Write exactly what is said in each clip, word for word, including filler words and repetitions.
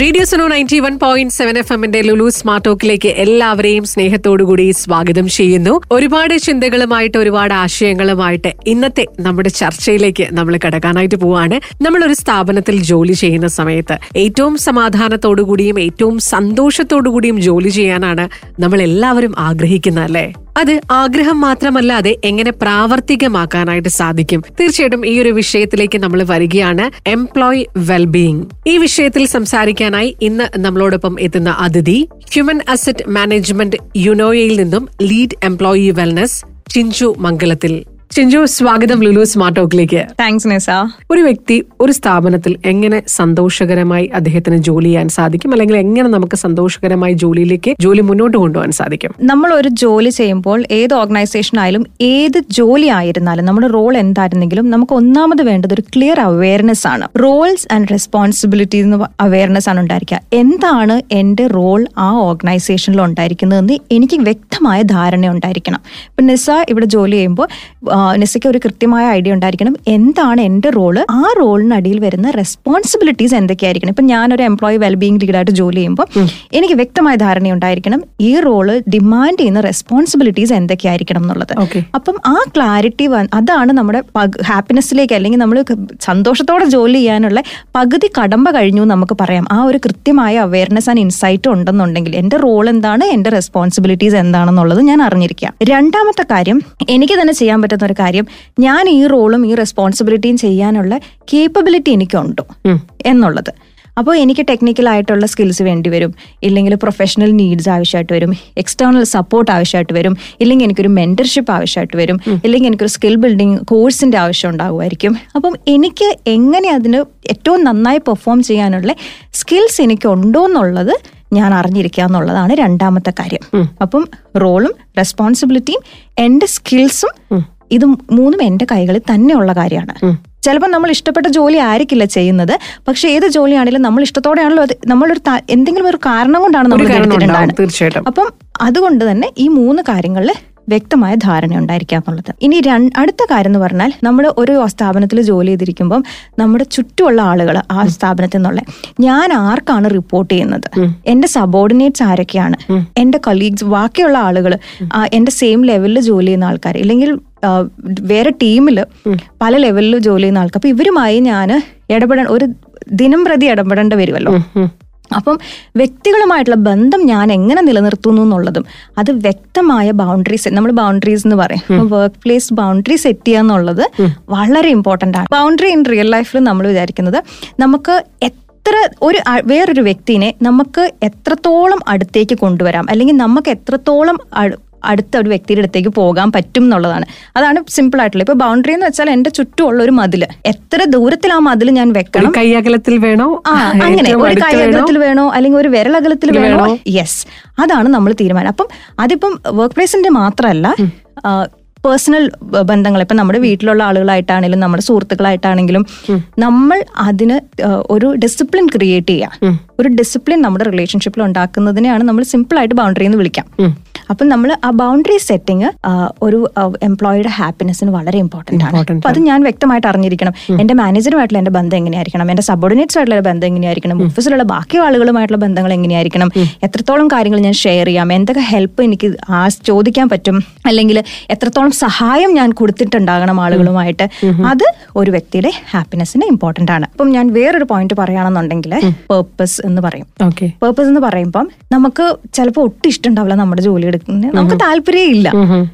Radio Suno ninety one point seven F എമ്മിന്റെ Lulu smart ടോക്കിലേക്ക് എല്ലാവരെയും സ്നേഹത്തോടുകൂടി സ്വാഗതം ചെയ്യുന്നു. ഒരുപാട് ചിന്തകളുമായിട്ട് ഒരുപാട് ആശയങ്ങളുമായിട്ട് ഇന്നത്തെ നമ്മുടെ ചർച്ചയിലേക്ക് നമ്മൾ കടക്കാനായിട്ട് പോവാണ്. നമ്മളൊരു സ്ഥാപനത്തിൽ ജോലി ചെയ്യുന്ന സമയത്ത് ഏറ്റവും സമാധാനത്തോടുകൂടിയും ഏറ്റവും സന്തോഷത്തോടുകൂടിയും ജോലി ചെയ്യാനാണ് നമ്മൾ എല്ലാവരും ആഗ്രഹിക്കുന്നത് അല്ലേ? അത് ആഗ്രഹം മാത്രമല്ല, അത് എങ്ങനെ പ്രാവർത്തികമാക്കാനായിട്ട് സാധിക്കും? തീർച്ചയായിട്ടും ഈ ഒരു വിഷയത്തിലേക്ക് നമ്മൾ വരികയാണ്, എംപ്ലോയി വെൽബീയിങ്. ഈ വിഷയത്തിൽ സംസാരിക്കാനായി ഇന്ന് നമ്മളോടൊപ്പം എത്തുന്ന അതിഥി ഹ്യൂമൻ അസറ്റ് മാനേജ്മെന്റ് യുനോയയിൽ നിന്നും lead employee wellness Chinchu മംഗലത്തിൽ. Chinchu, സ്വാഗതം ലുലു സ്മാർട്ട് ടോക്കിലേക്ക്. താങ്ക്സ് നിസ. ഒരു വ്യക്തി ഒരു സ്ഥാപനത്തിൽ എങ്ങനെ സന്തോഷകരമായി അദ്ദേഹത്തിന് ജോലി ചെയ്യാൻ സാധിക്കും, അല്ലെങ്കിൽ എങ്ങനെ നമുക്ക് സന്തോഷകരമായി ജോലിയിലേക്ക് ജോലി മുന്നോട്ട് കൊണ്ടുപോകാൻ സാധിക്കും? നമ്മൾ ഒരു ജോലി ചെയ്യുമ്പോൾ, ഏത് ഓർഗനൈസേഷൻ ആയാലും ഏത് ജോലി ആയിരുന്നാലും, നമ്മുടെ റോൾ എന്തായിരുന്നെങ്കിലും, നമുക്ക് ഒന്നാമത് വേണ്ടത് ഒരു ക്ലിയർ അവയർനെസ് ആണ്. റോൾസ് ആൻഡ് റെസ്പോൺസിബിലിറ്റി അവയർനെസ് ആണ് ഉണ്ടായിരിക്കുക. എന്താണ് എന്റെ റോൾ ആ ഓർഗനൈസേഷനിൽ ഉണ്ടായിരിക്കുന്നതെന്ന് എനിക്ക് വ്യക്തമായ ധാരണ ഉണ്ടായിരിക്കണം. ഇപ്പൊ നിസ ഇവിടെ ജോലി ചെയ്യുമ്പോൾ നിസയ്ക്ക് ഒരു കൃത്യമായ ഐഡിയ ഉണ്ടായിരിക്കണം, എന്താണ് എന്റെ റോള്, ആ റോളിനടിയിൽ വരുന്ന റെസ്പോൺസിബിലിറ്റീസ് എന്തൊക്കെയായിരിക്കണം. ഇപ്പൊ ഞാനൊരു എംപ്ലോയി വെൽബീയിങ് ലീഡായിട്ട് ജോലി ചെയ്യുമ്പോൾ എനിക്ക് വ്യക്തമായ ധാരണ ഉണ്ടായിരിക്കണം ഈ റോള് ഡിമാൻഡ് ചെയ്യുന്ന റെസ്പോൺസിബിലിറ്റീസ് എന്തൊക്കെയായിരിക്കണം എന്നുള്ളത്. അപ്പം ആ ക്ലാരിറ്റി അതാണ് നമ്മുടെ ഹാപ്പിനെസ്സിലേക്ക്, അല്ലെങ്കിൽ നമ്മൾ സന്തോഷത്തോടെ ജോലി ചെയ്യാനുള്ള പകുതി കടമ്പ കഴിഞ്ഞു നമുക്ക് പറയാം. ആ ഒരു കൃത്യമായ അവയർനെസ് ആൻഡ് ഇൻസൈറ്റ് ഉണ്ടെന്നുണ്ടെങ്കിൽ എന്റെ റോൾ എന്താണ്, എന്റെ റെസ്പോൺസിബിലിറ്റീസ് എന്താണെന്നുള്ളത് ഞാൻ അറിഞ്ഞിരിക്കുക. രണ്ടാമത്തെ കാര്യം, എനിക്ക് തന്നെ ചെയ്യാൻ പറ്റുന്ന ഒരു കാര്യം, ഞാൻ ഈ റോളും ഈ റെസ്പോൺസിബിലിറ്റിയും ചെയ്യാനുള്ള കേപ്പബിലിറ്റി എനിക്കുണ്ടോ എന്നുള്ളത്. അപ്പോൾ എനിക്ക് ടെക്നിക്കലായിട്ടുള്ള സ്കിൽസ് വേണ്ടി വരും, ഇല്ലെങ്കിൽ പ്രൊഫഷണൽ നീഡ്സ് ആവശ്യമായിട്ട് വരും, എക്സ്റ്റേണൽ സപ്പോർട്ട് ആവശ്യമായിട്ട് വരും, ഇല്ലെങ്കിൽ എനിക്കൊരു മെൻറ്റർഷിപ്പ് ആവശ്യമായിട്ട് വരും, ഇല്ലെങ്കിൽ എനിക്കൊരു സ്കിൽ ബിൽഡിംഗ് കോഴ്സിൻ്റെ ആവശ്യം ഉണ്ടാകുമായിരിക്കും. അപ്പം എനിക്ക് എങ്ങനെ അതിന് ഏറ്റവും നന്നായി പെർഫോം ചെയ്യാനുള്ള സ്കിൽസ് എനിക്കുണ്ടോ എന്നുള്ളത് ഞാൻ അറിഞ്ഞിരിക്കുക എന്നുള്ളതാണ് രണ്ടാമത്തെ കാര്യം. അപ്പം റോളും റെസ്പോൺസിബിലിറ്റിയും എൻ്റെ സ്കിൽസും ഇത് മൂന്നും എൻ്റെ കൈകളിൽ തന്നെയുള്ള കാര്യമാണ്. ചിലപ്പോൾ നമ്മൾ ഇഷ്ടപ്പെട്ട ജോലി ആയിരിക്കില്ല ചെയ്യുന്നത്, പക്ഷെ ഏത് ജോലിയാണെങ്കിലും നമ്മൾ ഇഷ്ടത്തോടെയാണല്ലോ, അത് നമ്മളൊരു എന്തെങ്കിലും ഒരു കാരണം കൊണ്ടാണ് നമ്മൾ എടുത്തിട്ടുണ്ടാകുന്നത്. അപ്പം അതുകൊണ്ട് തന്നെ ഈ മൂന്ന് കാര്യങ്ങളിൽ വ്യക്തമായ ധാരണ ഉണ്ടായിരിക്കുക എന്നുള്ളത്. ഇനി അടുത്ത കാര്യം എന്ന് പറഞ്ഞാൽ, നമ്മൾ ഒരു സ്ഥാപനത്തിൽ ജോലി ചെയ്തിരിക്കുമ്പം നമ്മുടെ ചുറ്റുമുള്ള ആളുകൾ, ആ സ്ഥാപനത്തിൽ നിന്നുള്ള ഞാൻ ആർക്കാണ് റിപ്പോർട്ട് ചെയ്യുന്നത്, എന്റെ സബോർഡിനേറ്റ്സ് ആരൊക്കെയാണ്, എന്റെ കൊളീഗ്സ്, ബാക്കിയുള്ള ആളുകൾ, എന്റെ സെയിം ലെവലിൽ ജോലി ചെയ്യുന്ന ആൾക്കാർ, ഇല്ലെങ്കിൽ വേറെ ടീമിൽ പല ലെവലിൽ ജോലി ചെയ്യുന്ന ആൾക്കാർ. അപ്പം ഇവരുമായി ഞാൻ ഇടപെടാൻ ഒരു ദിനം പ്രതി ഇടപെടേണ്ടി വരുമല്ലോ. അപ്പം വ്യക്തികളുമായിട്ടുള്ള ബന്ധം ഞാൻ എങ്ങനെ നിലനിർത്തുന്നു എന്നുള്ളതും, അത് വ്യക്തമായ ബൗണ്ടറീസ്, നമ്മൾ ബൗണ്ടറീസ് എന്ന് പറയും, വർക്ക് പ്ലേസ് ബൗണ്ടറി സെറ്റ് ചെയ്യുക എന്നുള്ളത് വളരെ ഇമ്പോർട്ടൻ്റ് ആണ്. ബൗണ്ടറി ഇൻ റിയൽ ലൈഫിൽ നമ്മൾ വിചാരിക്കുന്നത്, നമുക്ക് എത്ര ഒരു വേറൊരു വ്യക്തിനെ നമുക്ക് എത്രത്തോളം അടുത്തേക്ക് കൊണ്ടുവരാം, അല്ലെങ്കിൽ നമുക്ക് എത്രത്തോളം അടുത്ത ഒരു വ്യക്തിയുടെ അടുത്തേക്ക് പോകാൻ പറ്റും എന്നുള്ളതാണ്. അതാണ് സിമ്പിൾ ആയിട്ടുള്ള. ഇപ്പൊ ബൗണ്ടറി എന്ന് വെച്ചാൽ എന്റെ ചുറ്റുമുള്ള ഒരു മതില്, എത്ര ദൂരത്തിൽ ആ മതില് ഞാൻ വെക്കണം, കൈയകലത്തിൽ വേണോ, അങ്ങനെ ഒരു കൈയകലത്തിൽ വേണോ, അല്ലെങ്കിൽ ഒരു വിരലകലത്തിൽ വേണോ, യെസ്, അതാണ് നമ്മൾ തീരുമാനം. അപ്പം അതിപ്പം വർക്ക് പ്ലേസിന്റെ മാത്രമല്ല, പേഴ്സണൽ ബന്ധങ്ങൾ, ഇപ്പം നമ്മുടെ വീട്ടിലുള്ള ആളുകളായിട്ടാണെങ്കിലും നമ്മുടെ സുഹൃത്തുക്കളായിട്ടാണെങ്കിലും, നമ്മൾ അതിന് ഒരു ഡിസിപ്ലിൻ ക്രിയേറ്റ് ചെയ്യുക. ഒരു ഡിസിപ്ലിൻ നമ്മുടെ റിലേഷൻഷിപ്പിൽ ഉണ്ടാക്കുന്നതിനെയാണ് നമ്മൾ സിമ്പിളായിട്ട് ബൗണ്ടറി എന്ന് വിളിക്കാം. അപ്പം നമ്മൾ ആ ബൗണ്ടറി സെറ്റിങ് ഒരു എംപ്ലോയിയുടെ ഹാപ്പിനെസ്സിന് വളരെ ഇമ്പോർട്ടൻ്റ് ആണ്. അപ്പം അത് ഞാൻ വ്യക്തമായിട്ട് അറിഞ്ഞിരിക്കണം. എൻ്റെ മാനേജറുമായിട്ടുള്ള എൻ്റെ ബന്ധം എങ്ങനെയായിരിക്കണം, എൻ്റെ സബോർഡിനേറ്റ്സ് ആയിട്ടുള്ള ബന്ധം എങ്ങനെയായിരിക്കണം, ഓഫീസിലുള്ള ബാക്കി ആളുകളുമായിട്ടുള്ള ബന്ധങ്ങൾ എങ്ങനെയായിരിക്കണം, എത്രത്തോളം കാര്യങ്ങൾ ഞാൻ ഷെയർ ചെയ്യാം, എന്തൊക്കെ ഹെൽപ്പ് എനിക്ക് ആ ചോദിക്കാൻ പറ്റും, അല്ലെങ്കിൽ എത്രത്തോളം സഹായം ഞാൻ കൊടുത്തിട്ടുണ്ടാകണം ആളുകളുമായിട്ട്, അത് ഒരു വ്യക്തിയുടെ ഹാപ്പിനെസ്സിന് ഇമ്പോർട്ടൻ്റ് ആണ്. അപ്പം ഞാൻ വേറൊരു പോയിന്റ് പറയുകയാണെന്നുണ്ടെങ്കിൽ, പേർപ്പസ് എന്ന് പറയും. പേർപ്പസ് എന്ന് പറയുമ്പം നമുക്ക് ചിലപ്പോൾ ഒട്ടും ഇഷ്ടമുണ്ടാവില്ല നമ്മുടെ ജോലി എടുക്കുന്നത്, നമുക്ക് താല്പര്യം ഇല്ല.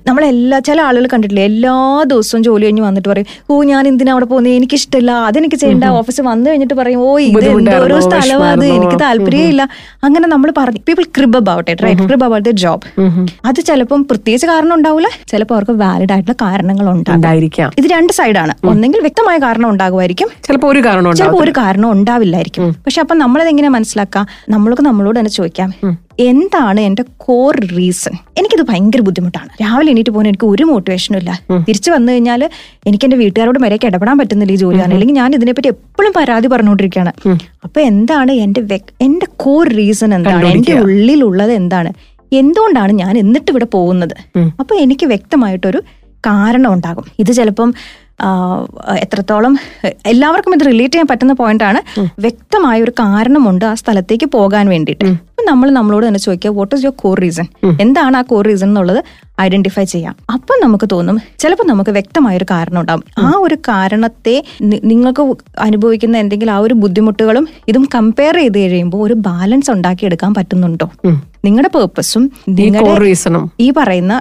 നമ്മളെല്ലാ ചില ആളുകൾ കണ്ടിട്ടില്ലേ, എല്ലാ ദിവസവും ജോലി കഴിഞ്ഞ് വന്നിട്ട് പറയും, ഓ ഞാൻ എന്തിനാ അവിടെ പോകുന്നത്, എനിക്കിഷ്ടമില്ല, അതെനിക്ക് ചെയ്യേണ്ട, ഓഫീസ് വന്നു കഴിഞ്ഞിട്ട് പറയും, ഓ ഇത് എന്തോരോ സ്ഥലമാണ്, അത് എനിക്ക് താല്പര്യം ഇല്ല. അങ്ങനെ നമ്മൾ പറഞ്ഞു, people crib about it, right, crib about the job. അത് ചിലപ്പം പ്രത്യേകിച്ച് കാരണം ഉണ്ടാവില്ല, ചിലപ്പോൾ അവർക്ക് വാലിഡ് ആയിട്ടുള്ള കാരണങ്ങൾ ഉണ്ടായിരിക്കാം. ഇത് രണ്ട് സൈഡാണ്. ഒന്നെങ്കിൽ വ്യക്തമായ കാരണം ഉണ്ടാകുമായിരിക്കും, ചിലപ്പോൾ ഒരു കാരണം ഉണ്ടാവില്ലായിരിക്കും. പക്ഷെ അപ്പം നമ്മളത് എങ്ങനെ മനസ്സിലാക്കാം, നമ്മൾക്ക് നമ്മളോട് തന്നെ ചോദിക്കാം, എന്താണ് എന്റെ കോർ റീസൺ. എനിക്കിത് ഭയങ്കര ബുദ്ധിമുട്ടാണ്, രാവിലെ എണീറ്റ് പോകാൻ എനിക്ക് ഒരു മോട്ടിവേഷനും ഇല്ല, തിരിച്ചു വന്നു കഴിഞ്ഞാൽ എനിക്ക് എന്റെ വീട്ടുകാരോട് മര്യാദയ്ക്ക് ഇടപെടാൻ പറ്റുന്നില്ല ഈ ജോലിയാണ്, അല്ലെങ്കിൽ ഞാൻ ഇതിനെപ്പറ്റി എപ്പോഴും പരാതി പറഞ്ഞുകൊണ്ടിരിക്കുകയാണ്. അപ്പൊ എന്താണ് എന്റെ എന്റെ കോർ റീസൺ, എന്താണ് എന്റെ ഉള്ളിലുള്ളത്, എന്താണ്, എന്തുകൊണ്ടാണ് ഞാൻ എന്നിട്ട് ഇവിടെ പോകുന്നത്. അപ്പൊ എനിക്ക് വ്യക്തമായിട്ടൊരു കാരണം ഉണ്ടാകും. ഇത് ചിലപ്പം എത്രത്തോളം എല്ലാവർക്കും ഇത് റിലേറ്റ് ചെയ്യാൻ പറ്റുന്ന പോയിന്റാണ്. വ്യക്തമായ ഒരു കാരണമുണ്ട് ആ സ്ഥലത്തേക്ക് പോകാൻ വേണ്ടിയിട്ട്. അപ്പം നമ്മൾ നമ്മളോട് തന്നെ ചോദിക്കുക, what is your core reason, എന്താണ് ആ കോർ റീസൺ എന്നുള്ളത് ഐഡന്റിഫൈ ചെയ്യാം. അപ്പം നമുക്ക് തോന്നും ചിലപ്പോൾ നമുക്ക് വ്യക്തമായൊരു കാരണം ഉണ്ടാകും. ആ ഒരു കാരണത്തെ നിങ്ങൾക്ക് അനുഭവിക്കുന്ന എന്തെങ്കിലും ആ ഒരു ബുദ്ധിമുട്ടുകളും ഇതും കമ്പയർ ചെയ്ത് കഴിയുമ്പോൾ ഒരു ബാലൻസ് ഉണ്ടാക്കിയെടുക്കാൻ പറ്റുന്നുണ്ടോ, നിങ്ങളുടെ പേർപ്പസും നിങ്ങളുടെ ഈ പറയുന്ന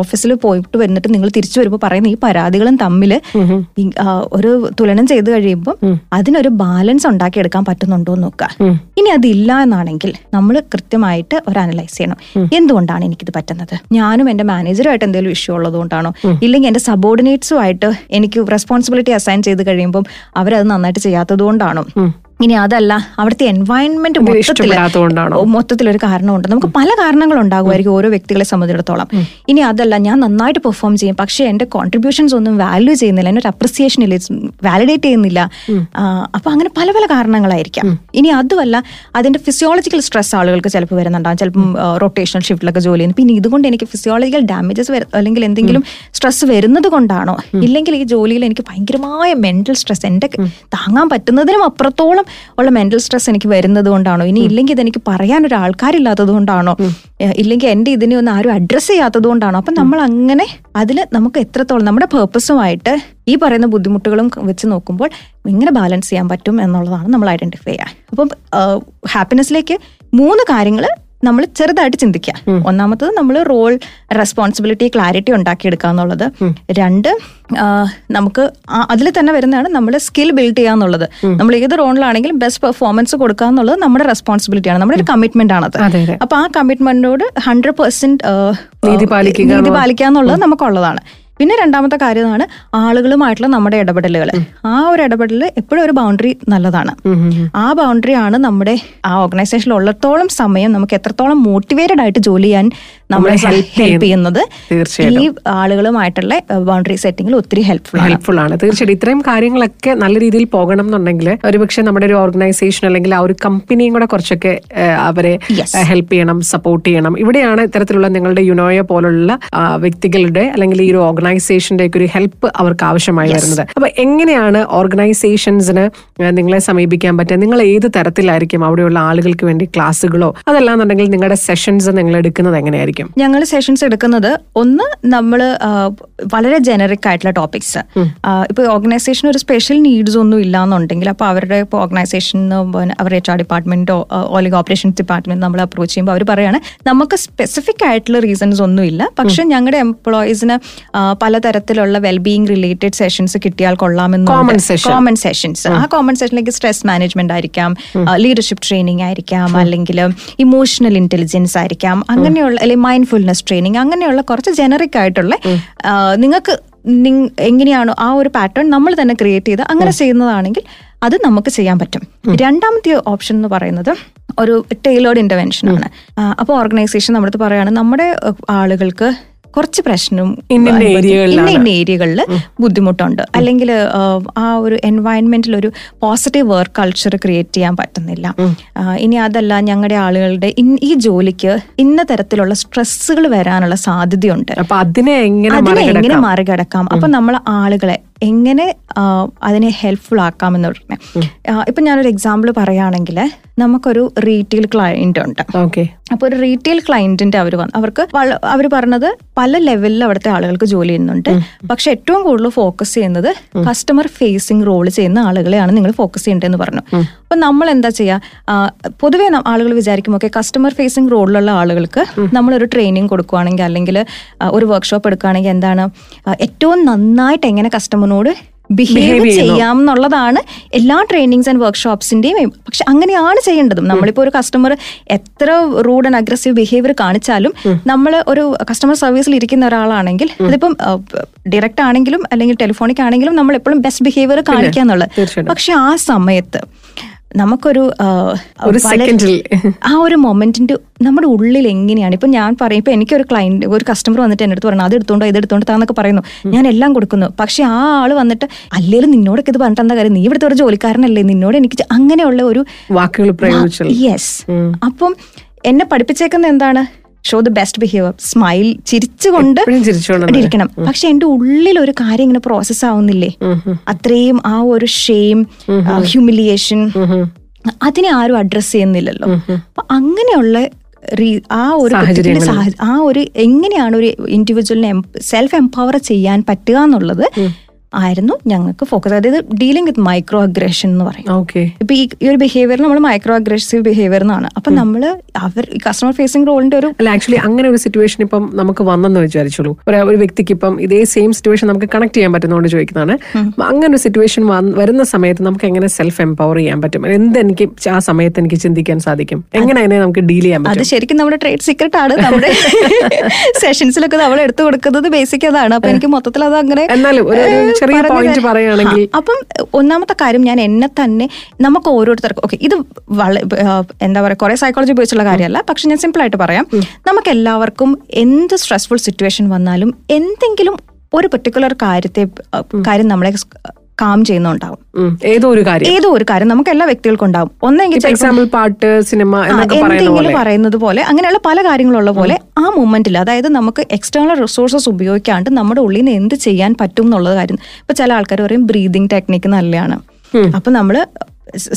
ഓഫീസിൽ പോയിട്ട് വന്നിട്ട് നിങ്ങൾ തിരിച്ചു വരുമ്പോൾ പറയുന്ന ഈ പരാതികളും തമ്മിൽ ഒരു തുലനം ചെയ്ത് കഴിയുമ്പോൾ അതിനൊരു ബാലൻസ് ഉണ്ടാക്കിയെടുക്കാൻ പറ്റുന്നുണ്ടോ എന്ന് നോക്കുക. ഇനി അതില്ല എന്നാണെങ്കിൽ നമ്മൾ കൃത്യമായിട്ട് ഒരു അനലൈസ് ചെയ്യണം. എന്തുകൊണ്ടാണ് എനിക്കിത് പറ്റുന്നത്? ഞാനും എന്റെ മാനേജറുമായിട്ട് എന്തെങ്കിലും ഇഷ്യൂ ഉള്ളതുകൊണ്ടാണോ, ഇല്ലെങ്കിൽ എന്റെ സബോർഡിനേറ്റ്സുമായിട്ട് എനിക്ക് റെസ്പോൺസിബിലിറ്റി അസൈൻ ചെയ്ത് കഴിയുമ്പോൾ അവരത് നന്നായിട്ട് ചെയ്യാത്തത് കൊണ്ടാണോ, ഇനി അതല്ല അവിടുത്തെ എൻവയൺമെന്റ് മൊത്തത്തിൽ ഒരു കാരണമുണ്ട്. നമുക്ക് പല കാരണങ്ങളുണ്ടാകുമായിരിക്കും ഓരോ വ്യക്തികളെ സംബന്ധിച്ചിടത്തോളം. ഇനി അതല്ല ഞാൻ നന്നായിട്ട് പെർഫോം ചെയ്യും, പക്ഷെ എന്റെ കോൺട്രിബ്യൂഷൻസ് ഒന്നും വാല്യൂ ചെയ്യുന്നില്ല, എന്നൊരു അപ്രിസിയേഷൻ ഇല്ല, വാലിഡേറ്റ് ചെയ്യുന്നില്ല. അപ്പൊ അങ്ങനെ പല പല കാരണങ്ങളായിരിക്കാം. ഇനി അതുമല്ല അതിന്റെ ഫിസിയോളജിക്കൽ സ്ട്രെസ് ആളുകൾക്ക് ചിലപ്പോൾ വരുന്നുണ്ടാകും, ചിലപ്പം റൊട്ടേഷണൽ ഷിഫ്റ്റിലൊക്കെ ജോലി ചെയ്യുന്നു, പിന്നെ ഇതുകൊണ്ട് എനിക്ക് ഫിസിയോളജിക്കൽ ഡാമേജസ് അല്ലെങ്കിൽ എന്തെങ്കിലും സ്ട്രെസ് വരുന്നത് കൊണ്ടാണോ, ഇല്ലെങ്കിൽ ഈ ജോലിയിൽ എനിക്ക് ഭയങ്കരമായ മെന്റൽ സ്ട്രെസ് എന്റെ താങ്ങാൻ പറ്റുന്നതിനും അപ്പുറത്തോളം ഉള്ള മെന്റൽ സ്ട്രെസ് എനിക്ക് വരുന്നത് കൊണ്ടാണോ, ഇനി ഇല്ലെങ്കിൽ ഇതെനിക്ക് പറയാനൊരു ആൾക്കാരില്ലാത്തത് കൊണ്ടാണോ, ഇല്ലെങ്കിൽ എൻ്റെ ഇതിനെ ഒന്നും ആരും അഡ്രസ്സ് ചെയ്യാത്തത് കൊണ്ടാണോ. അപ്പം നമ്മൾ അങ്ങനെ അതിൽ നമുക്ക് എത്രത്തോളം നമ്മുടെ പേർപ്പസുമായിട്ട് ഈ പറയുന്ന ബുദ്ധിമുട്ടുകളും വെച്ച് നോക്കുമ്പോൾ എങ്ങനെ ബാലൻസ് ചെയ്യാൻ പറ്റും എന്നുള്ളതാണ് നമ്മൾ ഐഡന്റിഫൈ ചെയ്യുക. അപ്പം ഹാപ്പിനെസ്സിലേക്ക് മൂന്ന് കാര്യങ്ങൾ നമ്മൾ ചെറുതായിട്ട് ചിന്തിക്കുക. ഒന്നാമത്തത് നമ്മൾ റോൾ റെസ്പോൺസിബിലിറ്റി ക്ലാരിറ്റി ഉണ്ടാക്കിയെടുക്കുക എന്നുള്ളത്. രണ്ട്, നമുക്ക് അതിൽ തന്നെ വരുന്നതാണ് നമ്മൾ സ്കിൽ ബിൽഡ് ചെയ്യുക എന്നുള്ളത്. നമ്മൾ ഏത് റോളിലാണെങ്കിലും ബെസ്റ്റ് പെർഫോമൻസ് കൊടുക്കുക എന്നുള്ളത് നമ്മുടെ റെസ്പോൺസിബിലിറ്റിയാണ്, നമ്മുടെ ഒരു കമ്മിറ്റ്മെന്റ് ആണത്. അപ്പൊ ആ കമ്മിറ്റ്മെന്റിനോട് ഹൺഡ്രഡ് പെർസെന്റ് നീതി പാലിക്കുക എന്നുള്ളത് നമുക്കുള്ളതാണ്. പിന്നെ രണ്ടാമത്തെ കാര്യമാണ് ആളുകളുമായിട്ടുള്ള നമ്മുടെ ഇടപെടലുകൾ. ആ ഒരു ഇടപെടൽ എപ്പോഴും ഒരു ബൗണ്ടറി നല്ലതാണ്. ആ ബൗണ്ടറി ആണ് നമ്മുടെ ആ ഓർഗനൈസേഷനിൽ ഉള്ളത്തോളം സമയം നമുക്ക് എത്രത്തോളം മോട്ടിവേറ്റഡ് ആയിട്ട് ജോലി ചെയ്യാൻ നമ്മളെ ഹെൽപ്പ് ചെയ്യുന്നത് ഈ ആളുകളുമായിട്ടുള്ള ബൗണ്ടറി സെറ്റിംഗിൽ ഒത്തിരി ഹെൽപ്ഫുൾ ഹെൽപ്ഫുൾ ആണ്. തീർച്ചയായിട്ടും ഇത്രയും കാര്യങ്ങളൊക്കെ നല്ല രീതിയിൽ പോകണം എന്നുണ്ടെങ്കിൽ ഒരുപക്ഷെ നമ്മുടെ ഒരു ഓർഗനൈസേഷൻ അല്ലെങ്കിൽ ആ ഒരു കമ്പനിയും കൂടെ കുറച്ചൊക്കെ അവരെ ഹെൽപ്പ് ചെയ്യണം, സപ്പോർട്ട് ചെയ്യണം. ഇവിടെയാണ് ഇത്തരത്തിലുള്ള നിങ്ങളുടെ യുനോയ പോലുള്ള വ്യക്തികളുടെ അല്ലെങ്കിൽ ഈ ഒരു ഓർഗനൈ ഓർഗനൈസേഷന്റെ ഒക്കെ ഒരു ഹെൽപ്പ് അവർക്ക് ആവശ്യമായി വരുന്നത്. അപ്പൊ എങ്ങനെയാണ് ഓർഗനൈസേഷൻസിന് നിങ്ങളെ സമീപിക്കാൻ പറ്റുക? നിങ്ങൾ ഏത് തരത്തിലായിരിക്കും അവിടെയുള്ള ആളുകൾക്ക് വേണ്ടി ക്ലാസ്സുകളോ അതല്ലാന്നുണ്ടെങ്കിൽ നിങ്ങളുടെ സെഷൻസ് നിങ്ങൾ എടുക്കുന്നത് എങ്ങനെയായിരിക്കും? ഞങ്ങൾ സെഷൻസ് എടുക്കുന്നത് ഒന്ന് നമ്മൾ വളരെ ജനറിക് ആയിട്ടുള്ള ടോപ്പിക്സ്. ഇപ്പൊ ഓർഗനൈസേഷൻ ഒരു സ്പെഷ്യൽ നീഡ്സ് ഒന്നും ഇല്ല എന്നുണ്ടെങ്കിൽ അപ്പൊ അവരുടെ ഇപ്പോൾ ഓർഗനൈസേഷൻ അവരുടെ എച്ച് ആർ ഡിപ്പാർട്ട്മെന്റോ അല്ലെങ്കിൽ ഓപ്പറേഷൻസ് ഡിപ്പാർട്ട്മെന്റ് നമ്മൾ അപ്രോച്ച് ചെയ്യുമ്പോൾ അവർ പറയാണ് നമുക്ക് സ്പെസിഫിക് ആയിട്ടുള്ള റീസൺസ് ഒന്നും ഇല്ല, പക്ഷെ ഞങ്ങളുടെ എംപ്ലോയീസിന് പലതരത്തിലുള്ള വെൽബീയിങ് റിലേറ്റഡ് സെഷൻസ് കിട്ടിയാൽ കൊള്ളാമെന്ന്. കോമൺ സെഷൻസ്, ആ കോമൺ സെഷനിലേക്ക് സ്ട്രെസ് മാനേജ്മെന്റ് ആയിരിക്കാം, ലീഡർഷിപ്പ് ട്രെയിനിങ് ആയിരിക്കാം, അല്ലെങ്കിൽ ഇമോഷണൽ ഇന്റലിജൻസ് ആയിരിക്കാം, അങ്ങനെയുള്ള അല്ലെങ്കിൽ മൈൻഡ്ഫുൾനെസ് ട്രെയിനിങ്, അങ്ങനെയുള്ള കുറച്ച് ജനറിക് ആയിട്ടുള്ള നിങ്ങൾക്ക് എങ്ങനെയാണോ ആ ഒരു പാറ്റേൺ നമ്മൾ തന്നെ ക്രിയേറ്റ് ചെയ്ത് അങ്ങനെ ചെയ്യുന്നതാണെങ്കിൽ അത് നമുക്ക് ചെയ്യാൻ പറ്റും. രണ്ടാമത്തെ ഓപ്ഷൻ എന്ന് പറയുന്നത് ഒരു ടൈലേർഡ് ഇന്റർവെൻഷൻ ആണ്. അപ്പോൾ ഓർഗനൈസേഷൻ നമ്മുടെ അടുത്ത് പറയുകയാണ് നമ്മുടെ ആളുകൾക്ക് കുറച്ച് പ്രശ്നം ഇന്ന ഇന്ന ഏരിയകളിൽ ബുദ്ധിമുട്ടുണ്ട്, അല്ലെങ്കിൽ ആ ഒരു എൻവയൺമെന്റിൽ ഒരു പോസിറ്റീവ് വർക്ക് കൾച്ചർ ക്രിയേറ്റ് ചെയ്യാൻ പറ്റുന്നില്ല, ഇനി അതല്ല ഞങ്ങളുടെ ആളുകളുടെ ഈ ജോലിക്ക് ഇന്ന തരത്തിലുള്ള സ്ട്രെസ്സുകൾ വരാനുള്ള സാധ്യതയുണ്ട്, അതിനെ എങ്ങനെ മറികടക്കാം, അപ്പൊ നമ്മൾ ആളുകളെ എങ്ങനെ അതിനെ ഹെൽപ്ഫുൾ ആക്കാമെന്ന് പറഞ്ഞാൽ ഇപ്പം ഞാനൊരു എക്സാമ്പിൾ പറയുകയാണെങ്കിൽ നമുക്കൊരു റീറ്റെയിൽ ക്ലയന്റ് ഉണ്ട്. ഓക്കെ, അപ്പോൾ ഒരു റീറ്റെയിൽ ക്ലയന്റിന്റെ അവർ വന്ന് അവർക്ക് അവർ പറഞ്ഞത് പല ലെവലിൽ അവിടുത്തെ ആളുകൾക്ക് ജോലി ചെയ്യുന്നുണ്ട്, പക്ഷെ ഏറ്റവും കൂടുതൽ ഫോക്കസ് ചെയ്യുന്നത് കസ്റ്റമർ ഫേസിങ് റോൾ ചെയ്യുന്ന ആളുകളെയാണ് നിങ്ങൾ ഫോക്കസ് ചെയ്യേണ്ടതെന്ന് പറഞ്ഞു. അപ്പം നമ്മൾ എന്താ ചെയ്യുക, പൊതുവേ ആളുകൾ വിചാരിക്കും ഓക്കെ കസ്റ്റമർ ഫേസിങ് റോളിലുള്ള ആളുകൾക്ക് നമ്മളൊരു ട്രെയിനിങ് കൊടുക്കുകയാണെങ്കിൽ അല്ലെങ്കിൽ ഒരു വർക്ക്ഷോപ്പ് എടുക്കുകയാണെങ്കിൽ എന്താണ് ഏറ്റവും നന്നായിട്ട് എങ്ങനെ കസ്റ്റമർ ോട് ബിഹേവ് ചെയ്യാം എന്നുള്ളതാണ് എല്ലാ ട്രെയിനിങ്സ് ആൻഡ് വർക്ക്ഷോപ്സിന്റെയും. പക്ഷെ അങ്ങനെയാണ് ചെയ്യേണ്ടതും. നമ്മളിപ്പോൾ ഒരു കസ്റ്റമർ എത്ര റൂഡ് ആൻഡ് അഗ്രസീവ് ബിഹേവിയർ കാണിച്ചാലും നമ്മൾ ഒരു കസ്റ്റമർ സർവീസിൽ ഇരിക്കുന്ന ഒരാളാണെങ്കിൽ അതിപ്പം ഡയറക്റ്റ് ആണെങ്കിലും അല്ലെങ്കിൽ ടെലിഫോണിക് ആണെങ്കിലും നമ്മൾ എപ്പോഴും ബെസ്റ്റ് ബിഹേവിയർ കാണിക്കുക എന്നുള്ളത്. പക്ഷെ ആ സമയത്ത് നമുക്കൊരു ആ ഒരു മൊമെന്റിന്റെ നമ്മുടെ ഉള്ളിൽ എങ്ങനെയാണ് ഇപ്പം ഞാൻ പറയും ഇപ്പം എനിക്കൊരു ക്ലയന്റ് ഒരു കസ്റ്റമർ വന്നിട്ട് എൻ്റെ അടുത്ത് പറഞ്ഞു അത് എടുത്തോണ്ടോ ഇത് എടുത്തോണ്ട് താന്നൊക്കെ പറയുന്നു, ഞാൻ എല്ലാം കൊടുക്കുന്നു, പക്ഷെ ആ ആൾ വന്നിട്ട് അല്ലേലും നിന്നോടൊക്കെ ഇത് പറഞ്ഞിട്ട് എന്താ കാര്യം, നീ ഇവിടുത്തെ ഒരു ജോലിക്കാരനല്ലേ, നിന്നോട് എനിക്ക് അങ്ങനെയുള്ള ഒരു വാക്കുകൾ പ്രയോഗിച്ചു. യെസ്, അപ്പം എന്നെ പഠിപ്പിച്ചേക്കുന്നത് എന്താണ്, show the best behaviour, smile, ചിരിച്ചുകൊണ്ട് ഇരിക്കണം. പക്ഷെ എന്റെ ഉള്ളിൽ ഒരു കാര്യം ഇങ്ങനെ പ്രോസസ് ആവുന്നില്ലേ, അത്രയും ആ ഒരു ഷെയിം, ഹ്യൂമിലിയേഷൻ, അതിനെ ആരും അഡ്രസ് ചെയ്യുന്നില്ലല്ലോ. അപ്പൊ അങ്ങനെയുള്ള ആ ഒരു ആ ഒരു എങ്ങനെയാണ് ഒരു ഇൻഡിവിജ്വലിനെ സെൽഫ് എംപവർ ചെയ്യാൻ പറ്റുക എന്നുള്ളത് ആയിരുന്നു ഞങ്ങൾക്ക് ഫോക്കസ്. അതായത് ഡീലിംഗ് വിത്ത് മൈക്രോ അഗ്രഷൻ എന്ന് പറയും. ഇപ്പൊ ഈ ഒരു ബിഹേവിയർ നമ്മൾ മൈക്രോ അഗ്രസീവ് ബിഹേവിയർ എന്നാണ്. അപ്പൊ നമ്മള് അവർ കസ്റ്റമർ ഫേസിംഗ് റോളിന്റെ ഒരു ആക്ച്വലി അങ്ങനെ ഒരു സിറ്റുവേഷൻ ഇപ്പം നമുക്ക് വന്നെന്ന് വിചാരിച്ചോളൂ. ഒരു വ്യക്തിക്ക് ഇപ്പം ഇതേ സെയിം സിറ്റുവേഷൻ നമുക്ക് കണക്ട് ചെയ്യാൻ പറ്റുന്നതുകൊണ്ട് ചോദിക്കുന്നതാണ്, അങ്ങനെ ഒരു സിറ്റുവേഷൻ വരുന്ന സമയത്ത് നമുക്ക് എങ്ങനെ സെൽഫ് എംപവർ ചെയ്യാൻ പറ്റും, എന്തെനിക്ക് ആ സമയത്ത് എനിക്ക് ചിന്തിക്കാൻ സാധിക്കും, എങ്ങനെ അതിനെ നമുക്ക് ഡീൽ ചെയ്യാൻ പറ്റും? അത് ശരിക്കും നമ്മുടെ ട്രേഡ് സീക്രട്ട് ആണ്. നമ്മുടെ സെഷൻസിലൊക്കെ നമ്മൾ എടുത്തു കൊടുക്കുന്നത് ബേസിക് അതാണ്. അപ്പൊ എനിക്ക് മൊത്തത്തിൽ അത് അങ്ങനെ എന്നാലും അപ്പം ഒന്നാമത്തെ കാര്യം ഞാൻ എന്നെ തന്നെ, നമുക്ക് ഓരോരുത്തർക്കും ഓക്കെ ഇത് എന്താ പറയുക കുറെ സൈക്കോളജി ഉപയോഗിച്ചുള്ള കാര്യമല്ല, പക്ഷെ ഞാൻ സിമ്പിൾ ആയിട്ട് പറയാം. നമുക്ക് എല്ലാവർക്കും എന്ത് സ്ട്രെസ്ഫുൾ സിറ്റുവേഷൻ വന്നാലും എന്തെങ്കിലും ഒരു പെർട്ടിക്കുലർ കാര്യത്തെ കാര്യം നമ്മളെ കാം ചെയ്യുന്നുണ്ടാവും. ഏതോ ഒരു കാര്യം ഏതോ ഒരു കാര്യം നമുക്ക് എല്ലാ വ്യക്തികൾക്കും ഉണ്ടാവും. ഒന്നെങ്കിൽ എക്സാമ്പിൾ പാട്ട്, സിനിമ, എന്തെങ്കിലും പറയുന്നത് പോലെ അങ്ങനെയുള്ള പല കാര്യങ്ങളുള്ള പോലെ ആ മൊമെന്റിൽ, അതായത് നമുക്ക് എക്സ്റ്റേണൽ റിസോഴ്സസ് ഉപയോഗിക്കാണ്ട് നമ്മുടെ ഉള്ളിൽ നിന്ന് എന്ത് ചെയ്യാൻ പറ്റും എന്നുള്ളത് കാര്യം. ഇപ്പൊ ചില ആൾക്കാർ പറയും ബ്രീതിങ് ടെക്നിക്ക് നല്ലതാണ്. അപ്പൊ നമ്മള്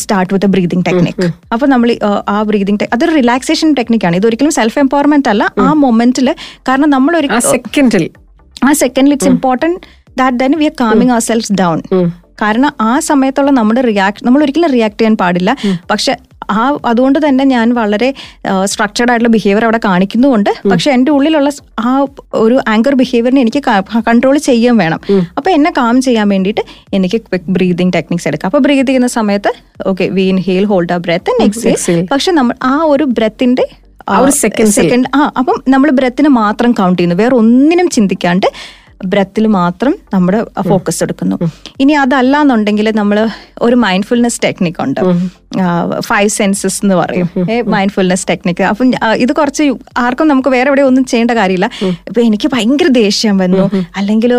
start with a breathing technique. അപ്പൊ നമ്മൾ ആ ബ്രീതിങ്, അതൊരു റിലാക്സേഷൻ ടെക്നിക്കാണ്. ഇതൊരിക്കലും സെൽഫ് എംപവർമെന്റ് അല്ല. ആ മൊമെന്റില്, കാരണം നമ്മൾ ഒരു സെക്കൻഡിൽ ആ സെക്കൻഡിൽ it's important that then we are calming mm. ourselves down. കാരണം ആ സമയത്തുള്ള നമ്മുടെ റിയാക്ട് നമ്മൾ ഒരിക്കലും റിയാക്ട് ചെയ്യാൻ പാടില്ല. പക്ഷെ ആ അതുകൊണ്ട് തന്നെ ഞാൻ വളരെ സ്ട്രക്ചേർഡ് ആയിട്ടുള്ള ബിഹേവിയർ അവിടെ കാണിക്കുന്നുണ്ട്. പക്ഷെ എൻ്റെ ഉള്ളിലുള്ള ആ ഒരു ആങ്കർ ബിഹേവിയറിനെ എനിക്ക് കൺട്രോൾ ചെയ്യാൻ വേണം. അപ്പോൾ എന്നെ കാം ചെയ്യാൻ വേണ്ടിയിട്ട് എനിക്ക് ക്വിക്ക് ബ്രീതിങ് ടെക്നിക്സ് എടുക്കാം. അപ്പോൾ ബ്രീത്ത് ചെയ്യുന്ന സമയത്ത് okay we inhale, hold our breath, exhale. പക്ഷെ നമ്മൾ ആ ഒരു ബ്രെത്തിൻ്റെ സെക്കൻഡ് ആ അപ്പം നമ്മൾ ബ്രെത്തിനെ മാത്രം കൗണ്ട് ചെയ്യുന്നു, വേറെ ഒന്നിനും ചിന്തിക്കാണ്ട് ബ്രത്തിൽ മാത്രം നമ്മുടെ ഫോക്കസ് എടുക്കുന്നു. ഇനി അതല്ല എന്നുണ്ടെങ്കിൽ നമ്മൾ ഒരു മൈൻഡ്ഫുൾനെസ് ടെക്നിക്ക് ഉണ്ട്, ഫൈവ് സെൻസസ് എന്ന് പറയും മൈൻഡ്ഫുൾനെസ് ടെക്നിക്ക്. അപ്പം ഇത് കുറച്ച് ആർക്കും നമുക്ക് വേറെ എവിടെ ഒന്നും ചെയ്യേണ്ട കാര്യമില്ല. ഇപ്പൊ എനിക്ക് ഭയങ്കര ദേഷ്യം വന്നു, അല്ലെങ്കിൽ